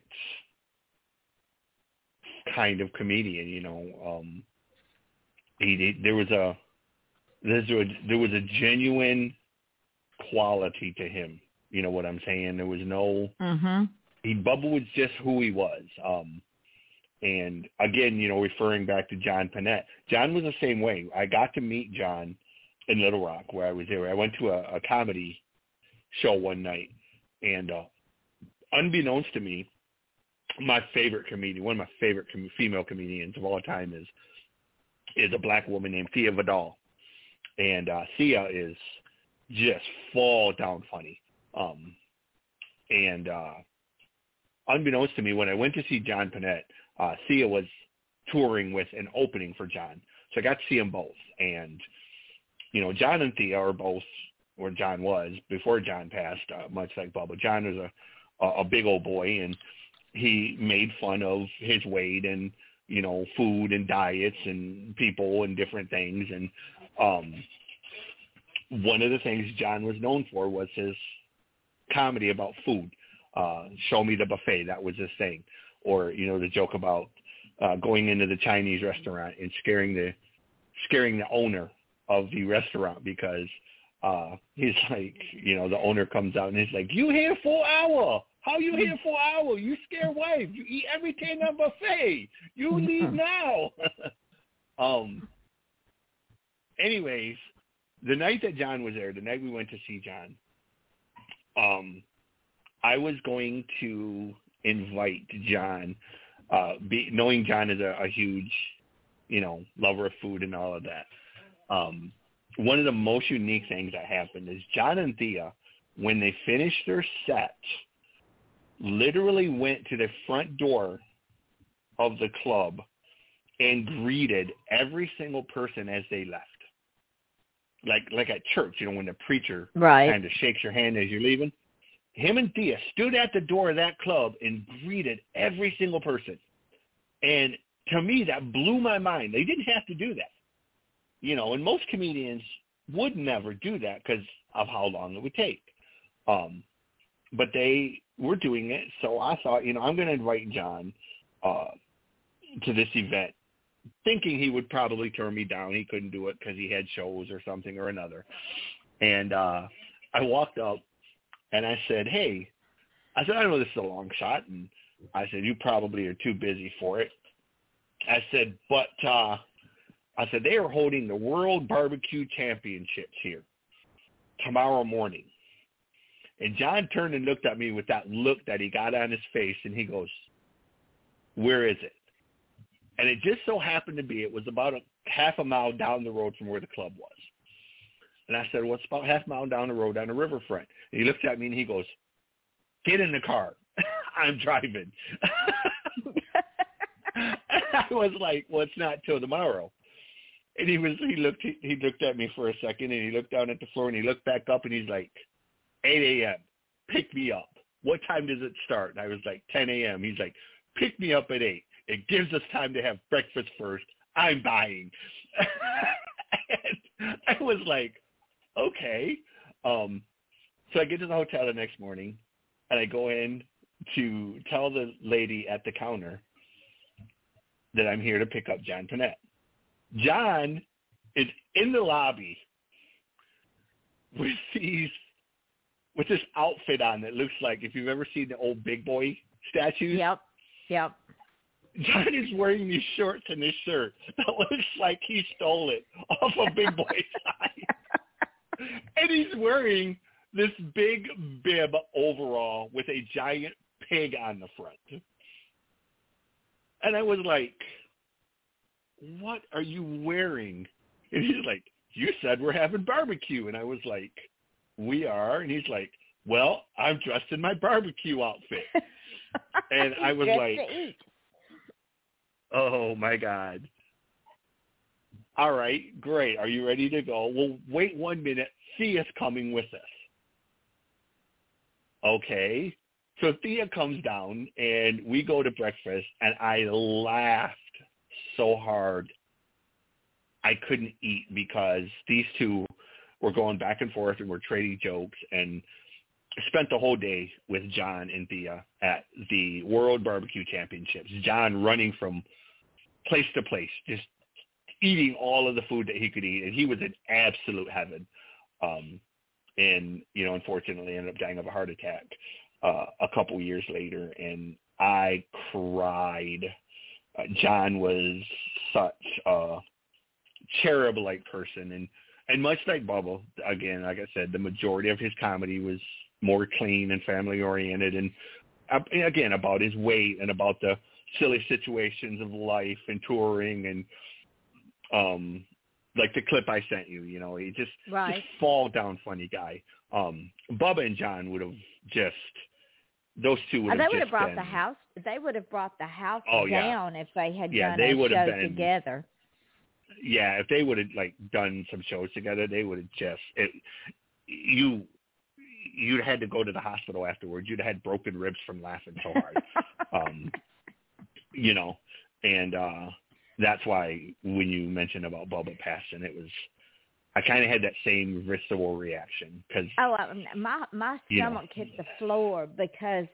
kind of comedian, there was a genuine quality to him. You know what I'm saying? There was no, Bubba was just who he was. And again, referring back to John Panette, John was the same way. I got to meet John in Little Rock where I was there. I went to a comedy show one night, and unbeknownst to me, my favorite comedian, one of my favorite female comedians of all time is a black woman named Thea Vidal. And Thea is just fall down funny. Unbeknownst to me, when I went to see John Panette, Thea was touring with an opening for John. So I got to see them both. And, you know, John and Thea are both, or John was, before John passed, much like Bubba. John was a big old boy, and he made fun of his weight and, you know, food and diets and people and different things. And one of the things John was known for was his comedy about food. Show me the buffet, that was his thing. Or, you know, the joke about going into the Chinese restaurant and scaring the owner of the restaurant because he's like, you know, the owner comes out and he's like, "You here for an hour? How you here for an hour? You scare wife. You eat everything on buffet. You leave now." Anyways, the night that John was there, the night we went to see John, I was going to invite John, knowing John is a huge, you know, lover of food and all of that. One of the most unique things that happened is John and Thea, when they finished their set, literally went to the front door of the club and greeted every single person as they left. Like at church, you know, when the preacher kind of shakes your hand as you're leaving. Him and Thea stood at the door of that club and greeted every single person. And to me, that blew my mind. They didn't have to do that. You know, and most comedians would never do that because of how long it would take. But they were doing it. So I thought, you know, I'm going to invite John to this event, thinking he would probably turn me down. He couldn't do it because he had shows or something or another. And I walked up and I said, "Hey," I said, "I know this is a long shot." And I said, "You probably are too busy for it." I said, "But I said, they are holding the World Barbecue Championships here tomorrow morning." And John turned and looked at me with that look that he got on his face, and he goes, "Where is it?" And it just so happened to be, it was about a half a mile down the road from where the club was. And I said, "Well, it's about half a mile down the road on the riverfront." And he looks at me and he goes, "Get in the car. I'm driving." I was like, "Well, it's not till tomorrow." And he looked at me for a second, and he looked down at the floor, and he looked back up, and he's like, 8 a.m., pick me up. What time does it start? And I was like, 10 a.m. He's like, pick me up at 8. It gives us time to have breakfast first. I'm buying. And I was like, okay. So I get to the hotel the next morning, and I go in to tell the lady at the counter that I'm here to pick up John Panette. John is in the lobby with this outfit on that looks like, if you've ever seen the old big boy statues. Yep. John is wearing these shorts and this shirt that looks like he stole it off a big boy's side. And he's wearing this big bib overall with a giant pig on the front. And I was like, "What are you wearing?" And he's like, "You said we're having barbecue." And I was like, "We are." And he's like, "Well, I'm dressed in my barbecue outfit." And I was like, "Oh my God. All right, great. Are you ready to go?" "Well, wait 1 minute. Thea's coming with us." Okay. So Thea comes down and we go to breakfast, and I laughed so hard I couldn't eat because these two were going back and forth and were trading jokes, and spent the whole day with John and Thea at the World Barbecue Championships. John running from place to place, just eating all of the food that he could eat, and he was in absolute heaven. And, you know, unfortunately ended up dying of a heart attack a couple years later, and I cried. John was such a cherub-like person, and much like Bubba, again, like I said, the majority of his comedy was more clean and family-oriented and again, about his weight and about the silly situations of life and touring and like the clip I sent you, you know, he just fall down funny guy. Bubba and John would have just, those two would have just been, they would have brought the house down if they had done a show together. Yeah, if they would have like done some shows together, they would have just you'd had to go to the hospital afterwards. You'd have had broken ribs from laughing so hard, you know. And that's why when you mentioned about Bubba passing, it was I kind of had that same visceral reaction because my stomach hit the floor because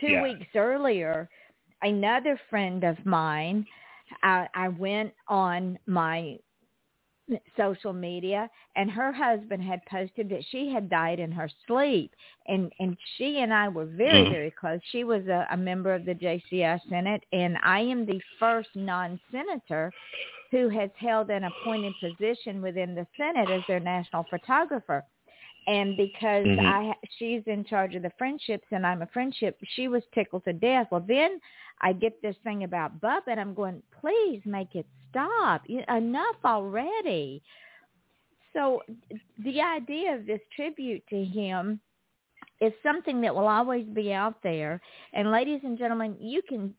2 weeks earlier, another friend of mine. I went on my social media, and her husband had posted that she had died in her sleep, and she and I were very, very close. She was a member of the JCI Senate, and I am the first non-senator who has held an appointed position within the Senate as their national photographer. And because she's in charge of the friendships and I'm a friendship, she was tickled to death. Well, then I get this thing about Bubba, and I'm going, please make it stop. Enough already. So the idea of this tribute to him is something that will always be out there. And ladies and gentlemen, you can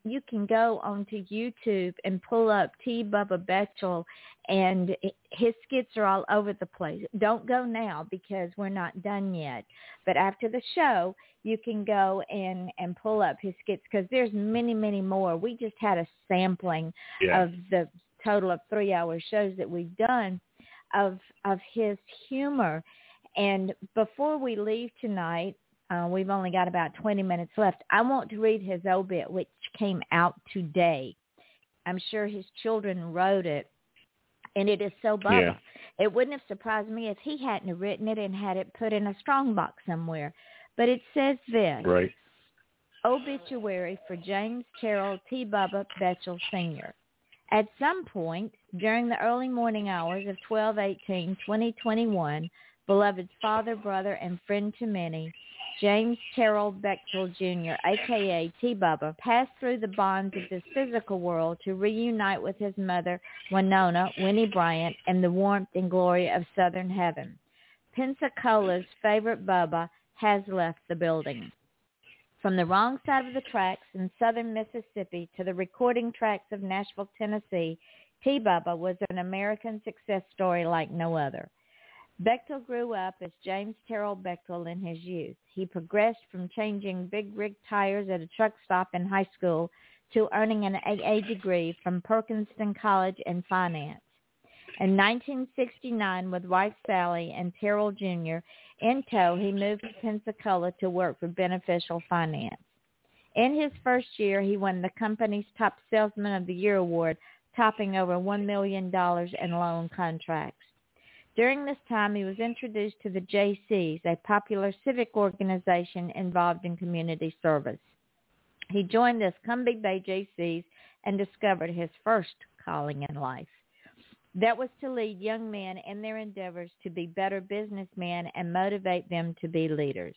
go onto YouTube and pull up T. Bubba Betchel, and his skits are all over the place. Don't go now because we're not done yet. But after the show, you can go and pull up his skits because there's many, many more. We just had a sampling of the total of 3 hour shows that we've done of his humor. And before we leave tonight, we've only got about 20 minutes left. I want to read his obit, which came out today. I'm sure his children wrote it, and it is so Bubba. Yeah. It wouldn't have surprised me if he hadn't written it and had it put in a strongbox somewhere. But it says this. Right. Obituary for James Terrell T. Bubba Betchel Sr. At some point during the early morning hours of 12/18/2021, beloved father, brother, and friend to many, James Terrell Betchel Jr., a.k.a. T. Bubba, passed through the bonds of this physical world to reunite with his mother, Winona, Winnie Bryant, in the warmth and glory of Southern Heaven. Pensacola's favorite Bubba has left the building. From the wrong side of the tracks in southern Mississippi to the recording tracks of Nashville, Tennessee, T. Bubba was an American success story like no other. Bechtel grew up as James Terrell Bechtel in his youth. He progressed from changing big rig tires at a truck stop in high school to earning an AA degree from Perkinston College in finance. In 1969, with wife Sally and Terrell Jr. in tow, he moved to Pensacola to work for Beneficial Finance. In his first year, he won the company's Top Salesman of the Year award, topping over $1 million in loan contracts. During this time, he was introduced to the JCs, a popular civic organization involved in community service. He joined the Cumbie Bay JCs and discovered his first calling in life. That was to lead young men in their endeavors to be better businessmen and motivate them to be leaders.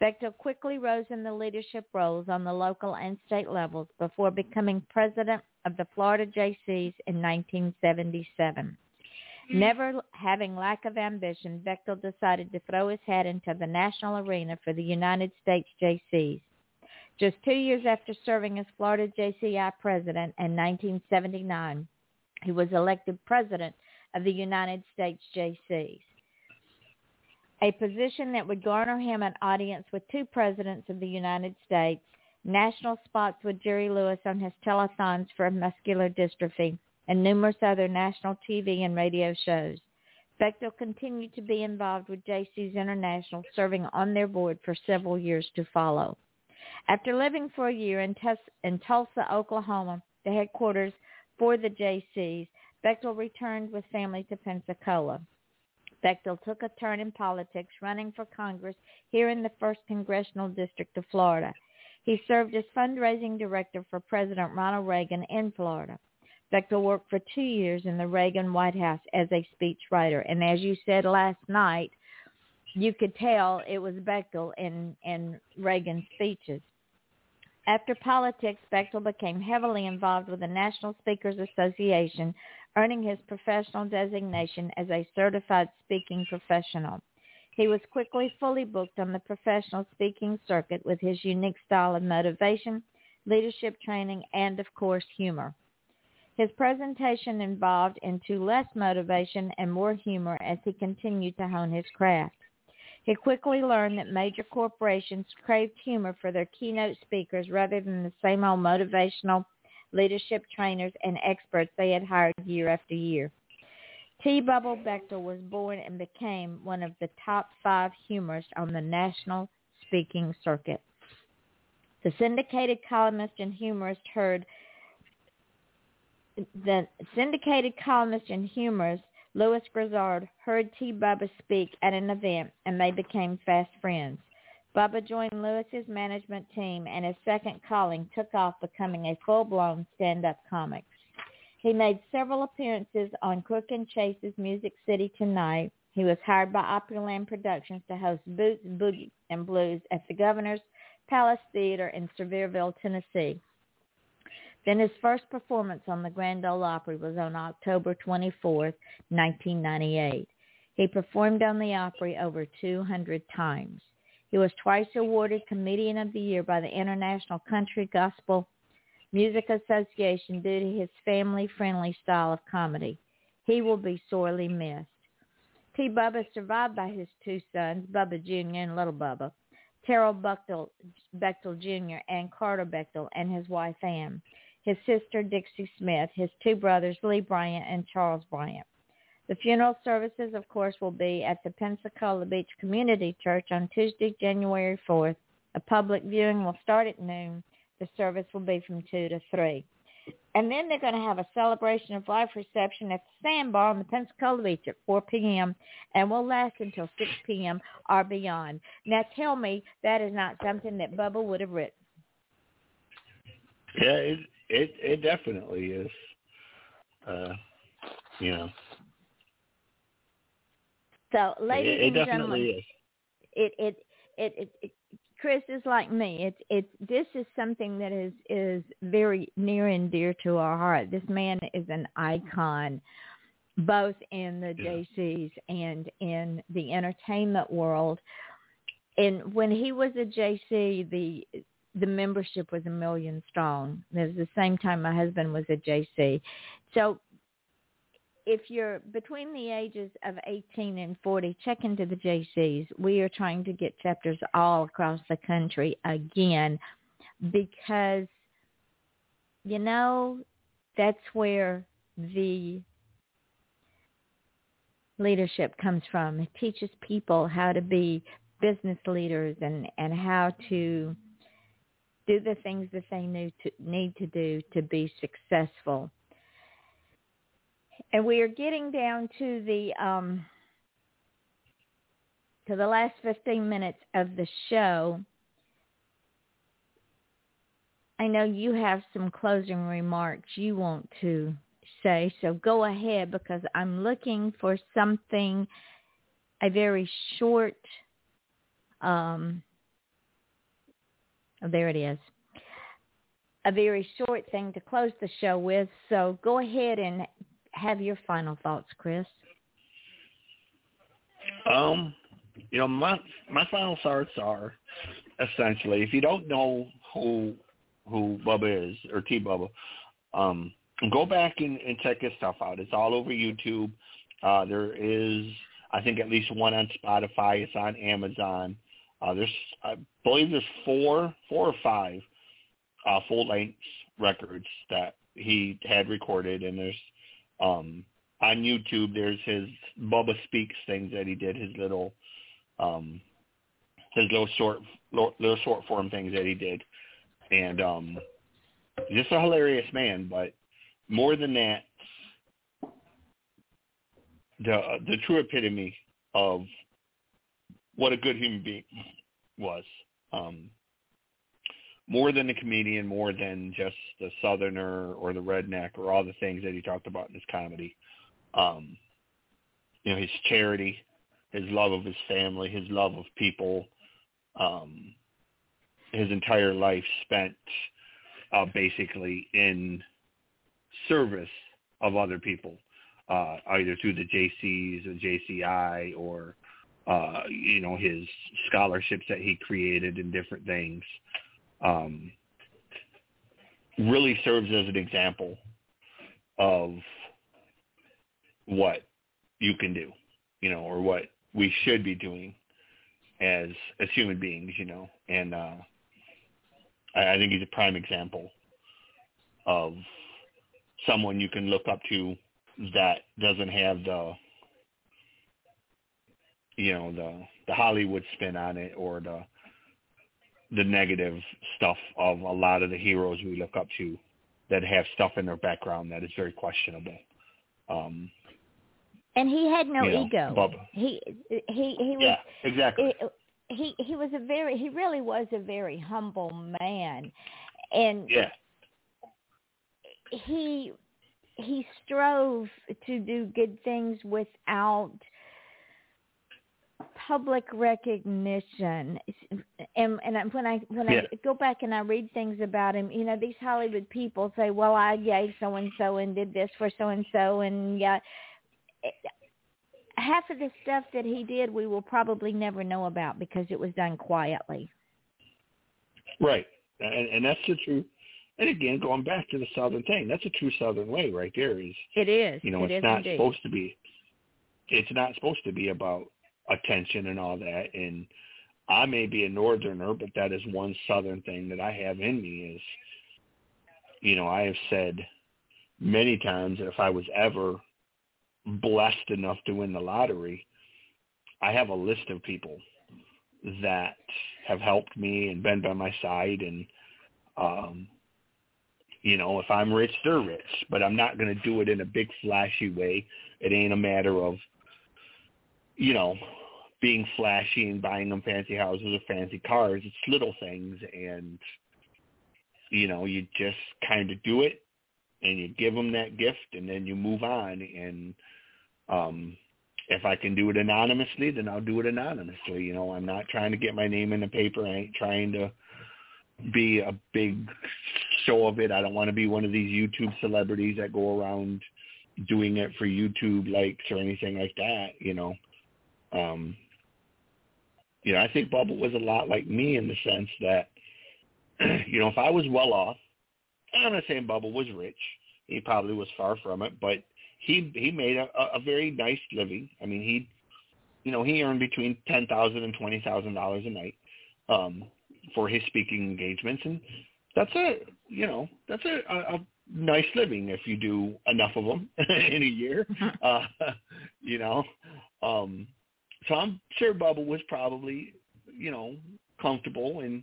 Bechtel quickly rose in the leadership roles on the local and state levels before becoming president of the Florida JCs in 1977. Never having lack of ambition, Bechtel decided to throw his hat into the national arena for the United States JCs. Just 2 years after serving as Florida JCI president in 1979, he was elected president of the United States JCs, a position that would garner him an audience with two presidents of the United States, national spots with Jerry Lewis on his telethons for muscular dystrophy, and numerous other national TV and radio shows. Bechtel continued to be involved with JC's International, serving on their board for several years to follow. After living for a year in Tulsa, Oklahoma, the headquarters for the JCs, Bechtel returned with family to Pensacola. Bechtel took a turn in politics, running for Congress here in the 1st Congressional District of Florida. He served as fundraising director for President Ronald Reagan in Florida. Bechtel worked for 2 years in the Reagan White House as a speechwriter. And as you said last night, you could tell it was Bechtel in Reagan's speeches. After politics, Bechtel became heavily involved with the National Speakers Association, earning his professional designation as a certified speaking professional. He was quickly fully booked on the professional speaking circuit with his unique style of motivation, leadership training, and, of course, humor. His presentation evolved into less motivation and more humor as he continued to hone his craft. He quickly learned that major corporations craved humor for their keynote speakers rather than the same old motivational leadership trainers and experts they had hired year after year. T-Bubble Bechtel was born and became one of the top 5 humorists on the national speaking circuit. The syndicated columnist and humorist Louis Grizzard heard T-Bubba speak at an event, and they became fast friends. Bubba joined Louis's management team, and his second calling took off, becoming a full-blown stand-up comic. He made several appearances on Crook and Chase's Music City Tonight. He was hired by Opryland Productions to host Boots, Boogie, and Blues at the Governor's Palace Theater in Sevierville, Tennessee. Then his first performance on the Grand Ole Opry was on October 24, 1998. He performed on the Opry over 200 times. He was twice awarded Comedian of the Year by the International Country Gospel Music Association due to his family-friendly style of comedy. He will be sorely missed. T. Bubba is survived by his 2 sons, Bubba Jr. and Little Bubba, Terrell Bechtel Jr. and Carter Bechtel, and his wife Ann, his sister Dixie Smith, his 2 brothers Lee Bryant and Charles Bryant. The funeral services, of course, will be at the Pensacola Beach Community Church on Tuesday, January 4th. A public viewing will start at noon. The service will be from 2 to 3. And then they're going to have a celebration of life reception at the Sandbar on the Pensacola Beach at 4 p.m. and will last until 6 p.m. or beyond. Now, tell me that is not something that Bubba would have written. Yeah, it definitely is. So, ladies and gentlemen, it definitely is. Chris is like me. This is something that is very near and dear to our heart. This man is an icon, both in the JCs and in the entertainment world. And when he was a JC, the membership was 1 million strong. It was the same time my husband was a JC. So if you're between the ages of 18 and 40, check into the JCs. We are trying to get chapters all across the country again because, that's where the leadership comes from. It teaches people how to be business leaders and how to do the things that they need to do to be successful. And we are getting down to the last 15 minutes of the show. I know you have some closing remarks you want to say, so go ahead because I'm looking for something, a very short, there it is. A very short thing to close the show with, so go ahead and have your final thoughts, Chris. My final thoughts are essentially, if you don't know who Bubba is or T Bubba, go back and check his stuff out. It's all over YouTube. There is, I think, at least one on Spotify. It's on Amazon. There's, I believe, there's four or five full length records that he had recorded, and there's. On YouTube, there's his Bubba Speaks things that he did, his little short form things that he did, and just a hilarious man. But more than that, the true epitome of what a good human being was. More than a comedian, more than just the Southerner or the redneck or all the things that he talked about in his comedy. His charity, his love of his family, his love of people, his entire life spent basically in service of other people, either through the JCs or JCI or, his scholarships that he created and different things, really serves as an example of what you can do, or what we should be doing as human beings, and I think he's a prime example of someone you can look up to that doesn't have the Hollywood spin on it or the negative stuff of a lot of the heroes we look up to that have stuff in their background that is very questionable. And he had no ego. Bubba. He was exactly. He was a very humble man, and he strove to do good things without public recognition. And when I go back and I read things about him, these Hollywood people say, "Well, I gave so and so and did this for so and so," and half of the stuff that he did we will probably never know about because it was done quietly. Right. And that's the true. And again, going back to the Southern thing, that's a true Southern way right there. It is. It's not supposed to be about attention and all that. And I may be a Northerner, but that is one Southern thing that I have in me is, I have said many times that if I was ever blessed enough to win the lottery, I have a list of people that have helped me and been by my side, and if I'm rich, they're rich, but I'm not going to do it in a big flashy way. It ain't a matter of being flashy and buying them fancy houses or fancy cars. It's little things, and you just kind of do it and you give them that gift and then you move on. And if I can do it anonymously, then I'll do it anonymously. I'm not trying to get my name in the paper. I ain't trying to be a big show of it. I don't want to be one of these YouTube celebrities that go around doing it for YouTube likes or anything like that. I think Bubba was a lot like me in the sense that, if I was well off, I'm not saying Bubba was rich. He probably was far from it, but he made a very nice living. I mean, he earned between $10,000 and $20,000 a night for his speaking engagements, and that's a nice living if you do enough of them in a year. So I'm sure Bubba was probably comfortable, and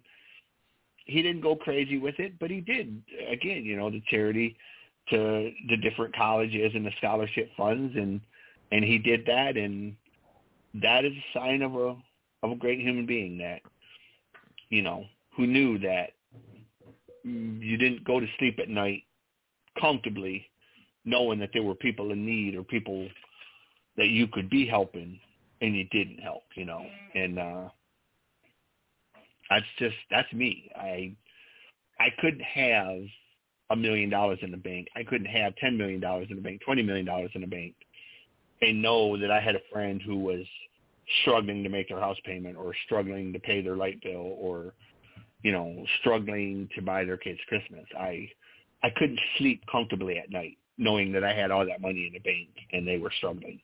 he didn't go crazy with it, but he did, again, the charity to the different colleges and the scholarship funds. And he did that. And that is a sign of a great human being that, who knew that you didn't go to sleep at night comfortably knowing that there were people in need or people that you could be helping and you didn't help, and that's me. I couldn't have $1 million in the bank. I couldn't have $10 million in the bank, $20 million in the bank, and know that I had a friend who was struggling to make their house payment or struggling to pay their light bill or, struggling to buy their kids Christmas. I couldn't sleep comfortably at night knowing that I had all that money in the bank and they were struggling.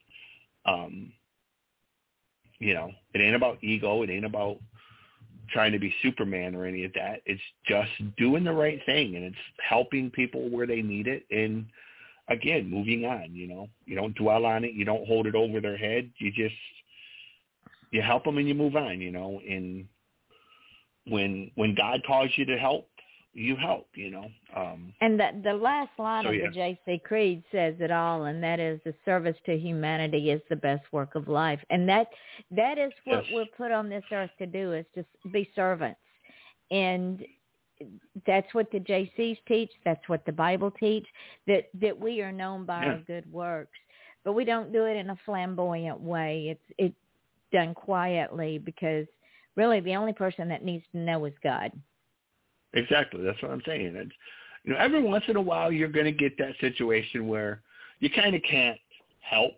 It ain't about ego. It ain't about trying to be Superman or any of that. It's just doing the right thing, and it's helping people where they need it. And again, moving on, you don't dwell on it. You don't hold it over their head. You just, you help them and you move on, and when God calls you to help, you help, and the last line the JC Creed says it all, and that is the service to humanity is the best work of life. And that is what we're put on this earth to do, is to be servants. And that's what the JCs teach. That's what the Bible teach, that we are known by our good works, but we don't do it in a flamboyant way. It's done quietly, because really the only person that needs to know is God. Exactly. That's what I'm saying. It's, you know, every once in a while, you're going to get that situation where you kind of can't help,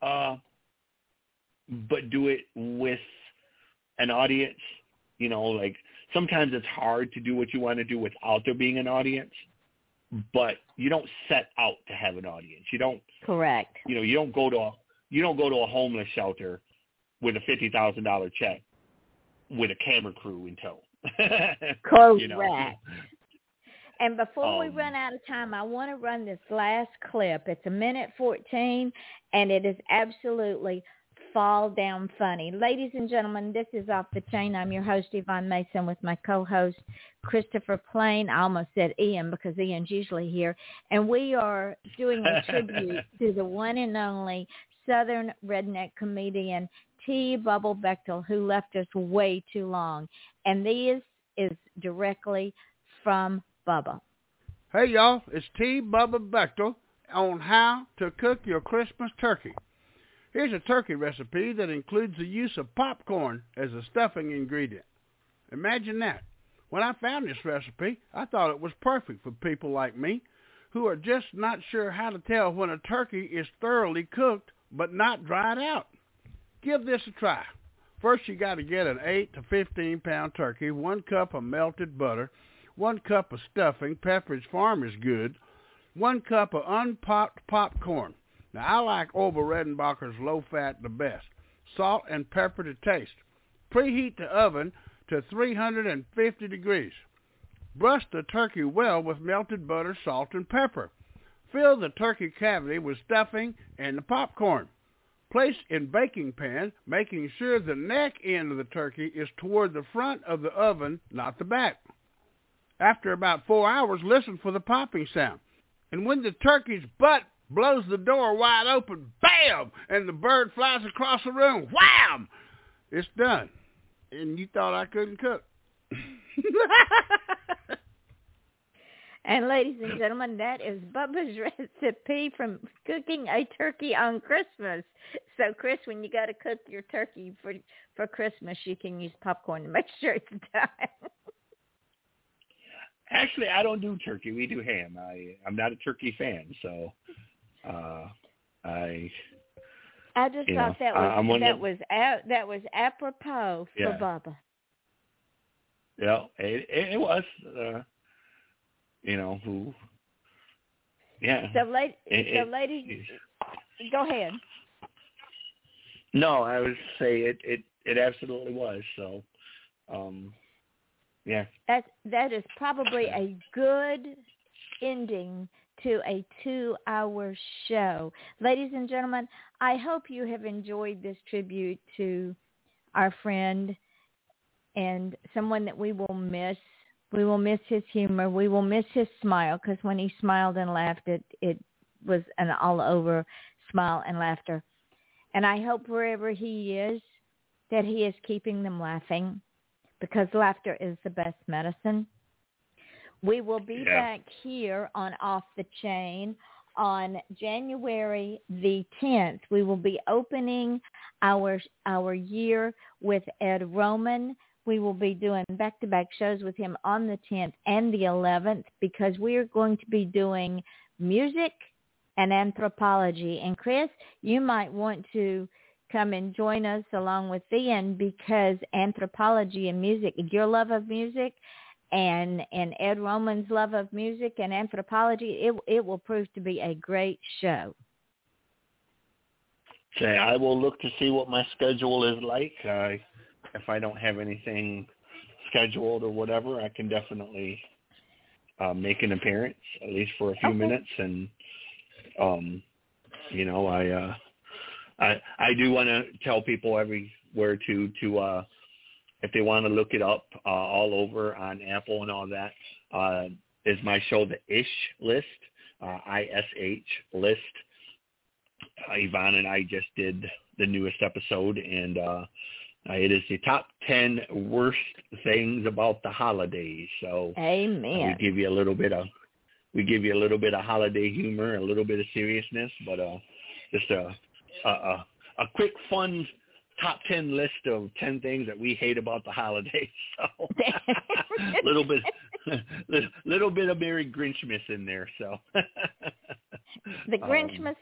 but do it with an audience. You know, like sometimes it's hard to do what you want to do without there being an audience, but you don't set out to have an audience. You don't. Correct. You know, you don't go to a homeless shelter with a $50,000 check with a camera crew in tow. Correct. You know? And before we run out of time, I want to run this last clip. It's a minute 14, and it is absolutely fall down funny. Ladies and gentlemen, this is Off the Chain. I'm your host, Yvonne Mason, with my co-host, Christopher Plain. I almost said Ian because Ian's usually here. And we are doing a tribute to the one and only Southern redneck comedian, T. Bubble Bechtel, who left us way too long. And this is directly from Bubba. Hey, y'all. It's T. Bubba Bechtel on how to cook your Christmas turkey. Here's a turkey recipe that includes the use of popcorn as a stuffing ingredient. Imagine that. When I found this recipe, I thought it was perfect for people like me who are just not sure how to tell when a turkey is thoroughly cooked but not dried out. Give this a try. First, you got to get an 8 to 15-pound turkey, 1 cup of melted butter, 1 cup of stuffing, Pepperidge Farm is good, 1 cup of unpopped popcorn. Now, I like Orville Redenbacher's low-fat the best. Salt and pepper to taste. Preheat the oven to 350 degrees. Brush the turkey well with melted butter, salt, and pepper. Fill the turkey cavity with stuffing and the popcorn. Place in baking pan, making sure the neck end of the turkey is toward the front of the oven, not the back. After about 4 hours, listen for the popping sound. And when the turkey's butt blows the door wide open, bam, and the bird flies across the room, wham, it's done. And you thought I couldn't cook. And ladies and gentlemen, that is Bubba's recipe from cooking a turkey on Christmas. So, Chris, when you got to cook your turkey for Christmas, you can use popcorn to make sure it's done. Actually, I don't do turkey. We do ham. I'm not a turkey fan, so I just thought that was apropos for Bubba. Yeah, it was. So ladies, go ahead. No, I would say it absolutely was. So, yeah. That is probably a good ending to a 2-hour show. Ladies and gentlemen, I hope you have enjoyed this tribute to our friend and someone that we will miss. We will miss his humor. We will miss his smile, because when he smiled and laughed, it was an all-over smile and laughter. And I hope wherever he is that he is keeping them laughing, because laughter is the best medicine. We will be back here on Off the Chain on January the 10th. We will be opening our year with Ed Roman. We will be doing back-to-back shows with him on the 10th and the 11th, because we are going to be doing music and anthropology. And, Chris, you might want to come and join us along with Ian, because anthropology and music, your love of music and Ed Roman's love of music and anthropology, it will prove to be a great show. Okay, I will look to see what my schedule is like. If I don't have anything scheduled or whatever, I can definitely make an appearance, at least for a few minutes. And, I do want to tell people everywhere to if they want to look it up all over on Apple and all that, is my show, The Ish List, ISH List. Yvonne and I just did the newest episode, and it is the top 10 worst things about the holidays. So, amen. We give you a little bit of holiday humor, a little bit of seriousness, but just a quick, fun top 10 list of 10 things that we hate about the holidays. So, Little bit of Merry Grinchmas in there, so. The Grinchmas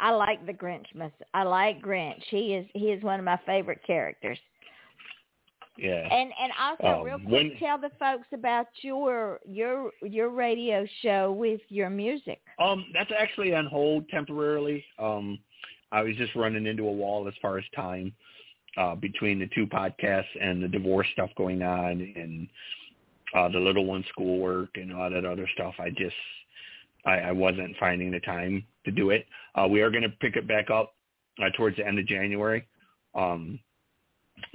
I like the Grinchmas. I like Grinch. He is one of my favorite characters. Yeah. And also, real quick, tell the folks about your radio show with your music. That's actually on hold temporarily. I was just running into a wall as far as time between the two podcasts and the divorce stuff going on and the little one's schoolwork and all that other stuff. I wasn't finding the time to do it. We are going to pick it back up towards the end of January.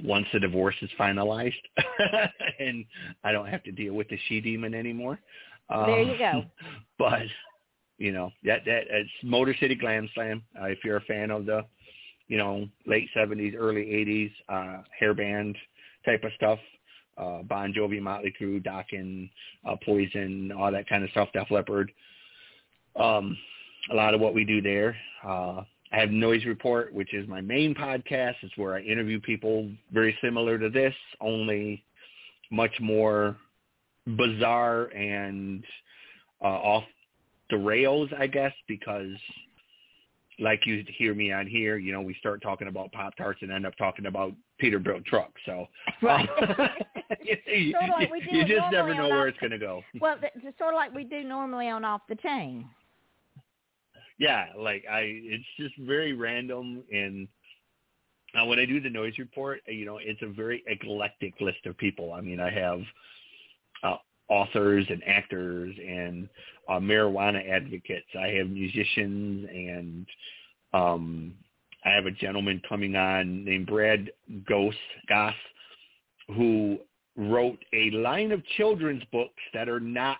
Once the divorce is finalized and I don't have to deal with the she-demon anymore. There you go. But, you know, that it's Motor City Glam Slam. If you're a fan of the, you know, late 70s, early 80s hair band type of stuff, Bon Jovi, Motley Crue, Dokken, Poison, all that kind of stuff, Def Leppard, a lot of what we do there. I have Noise Report, which is my main podcast. It's where I interview people very similar to this, only much more bizarre and off the rails, I guess, because like you hear me on here, you know, we start talking about Pop-Tarts and end up talking about Peterbilt trucks. So right. You just never know where it's going to go. Well, it's sort of like we do normally on Off the Chain. Yeah, like it's just very random. And when I do the Noise Report, you know, it's a very eclectic list of people. I mean, I have authors and actors and marijuana advocates. I have musicians, and I have a gentleman coming on named Brad Goss, who wrote a line of children's books that are not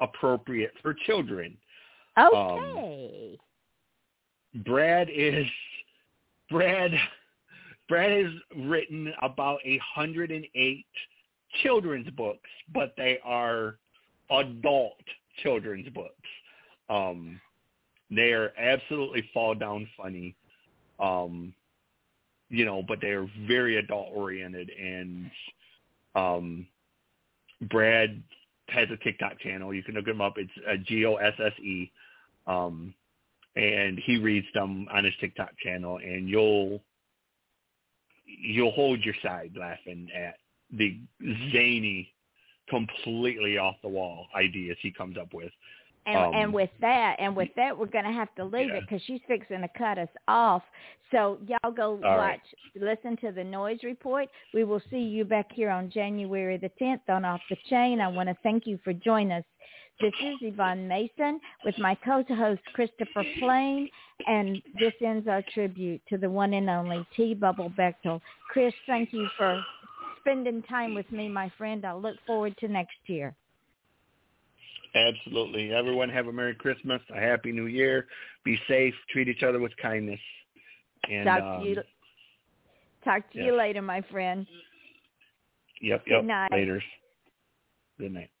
appropriate for children. Okay. Brad has written about 108 children's books, but they are adult children's books. They are absolutely fall down funny, you know, but they are very adult oriented. And Brad has a TikTok channel. You can look him up. It's Gosse. And he reads them on his TikTok channel, and you'll hold your side laughing at the zany, completely off the wall ideas he comes up with. And with that, we're going to have to leave it because she's fixing to cut us off. So y'all go listen to the Noise Report. We will see you back here on January the 10th on Off the Chain. I want to thank you for joining us. This is Yvonne Mason with my co-host Christopher Plain, and this ends our tribute to the one and only T-Bubble Bechtel. Chris, thank you for spending time with me, my friend. I look forward to next year. Absolutely. Everyone have a Merry Christmas, a Happy New Year. Be safe. Treat each other with kindness. And talk to you later, my friend. Yep. Good night. Later. Good night.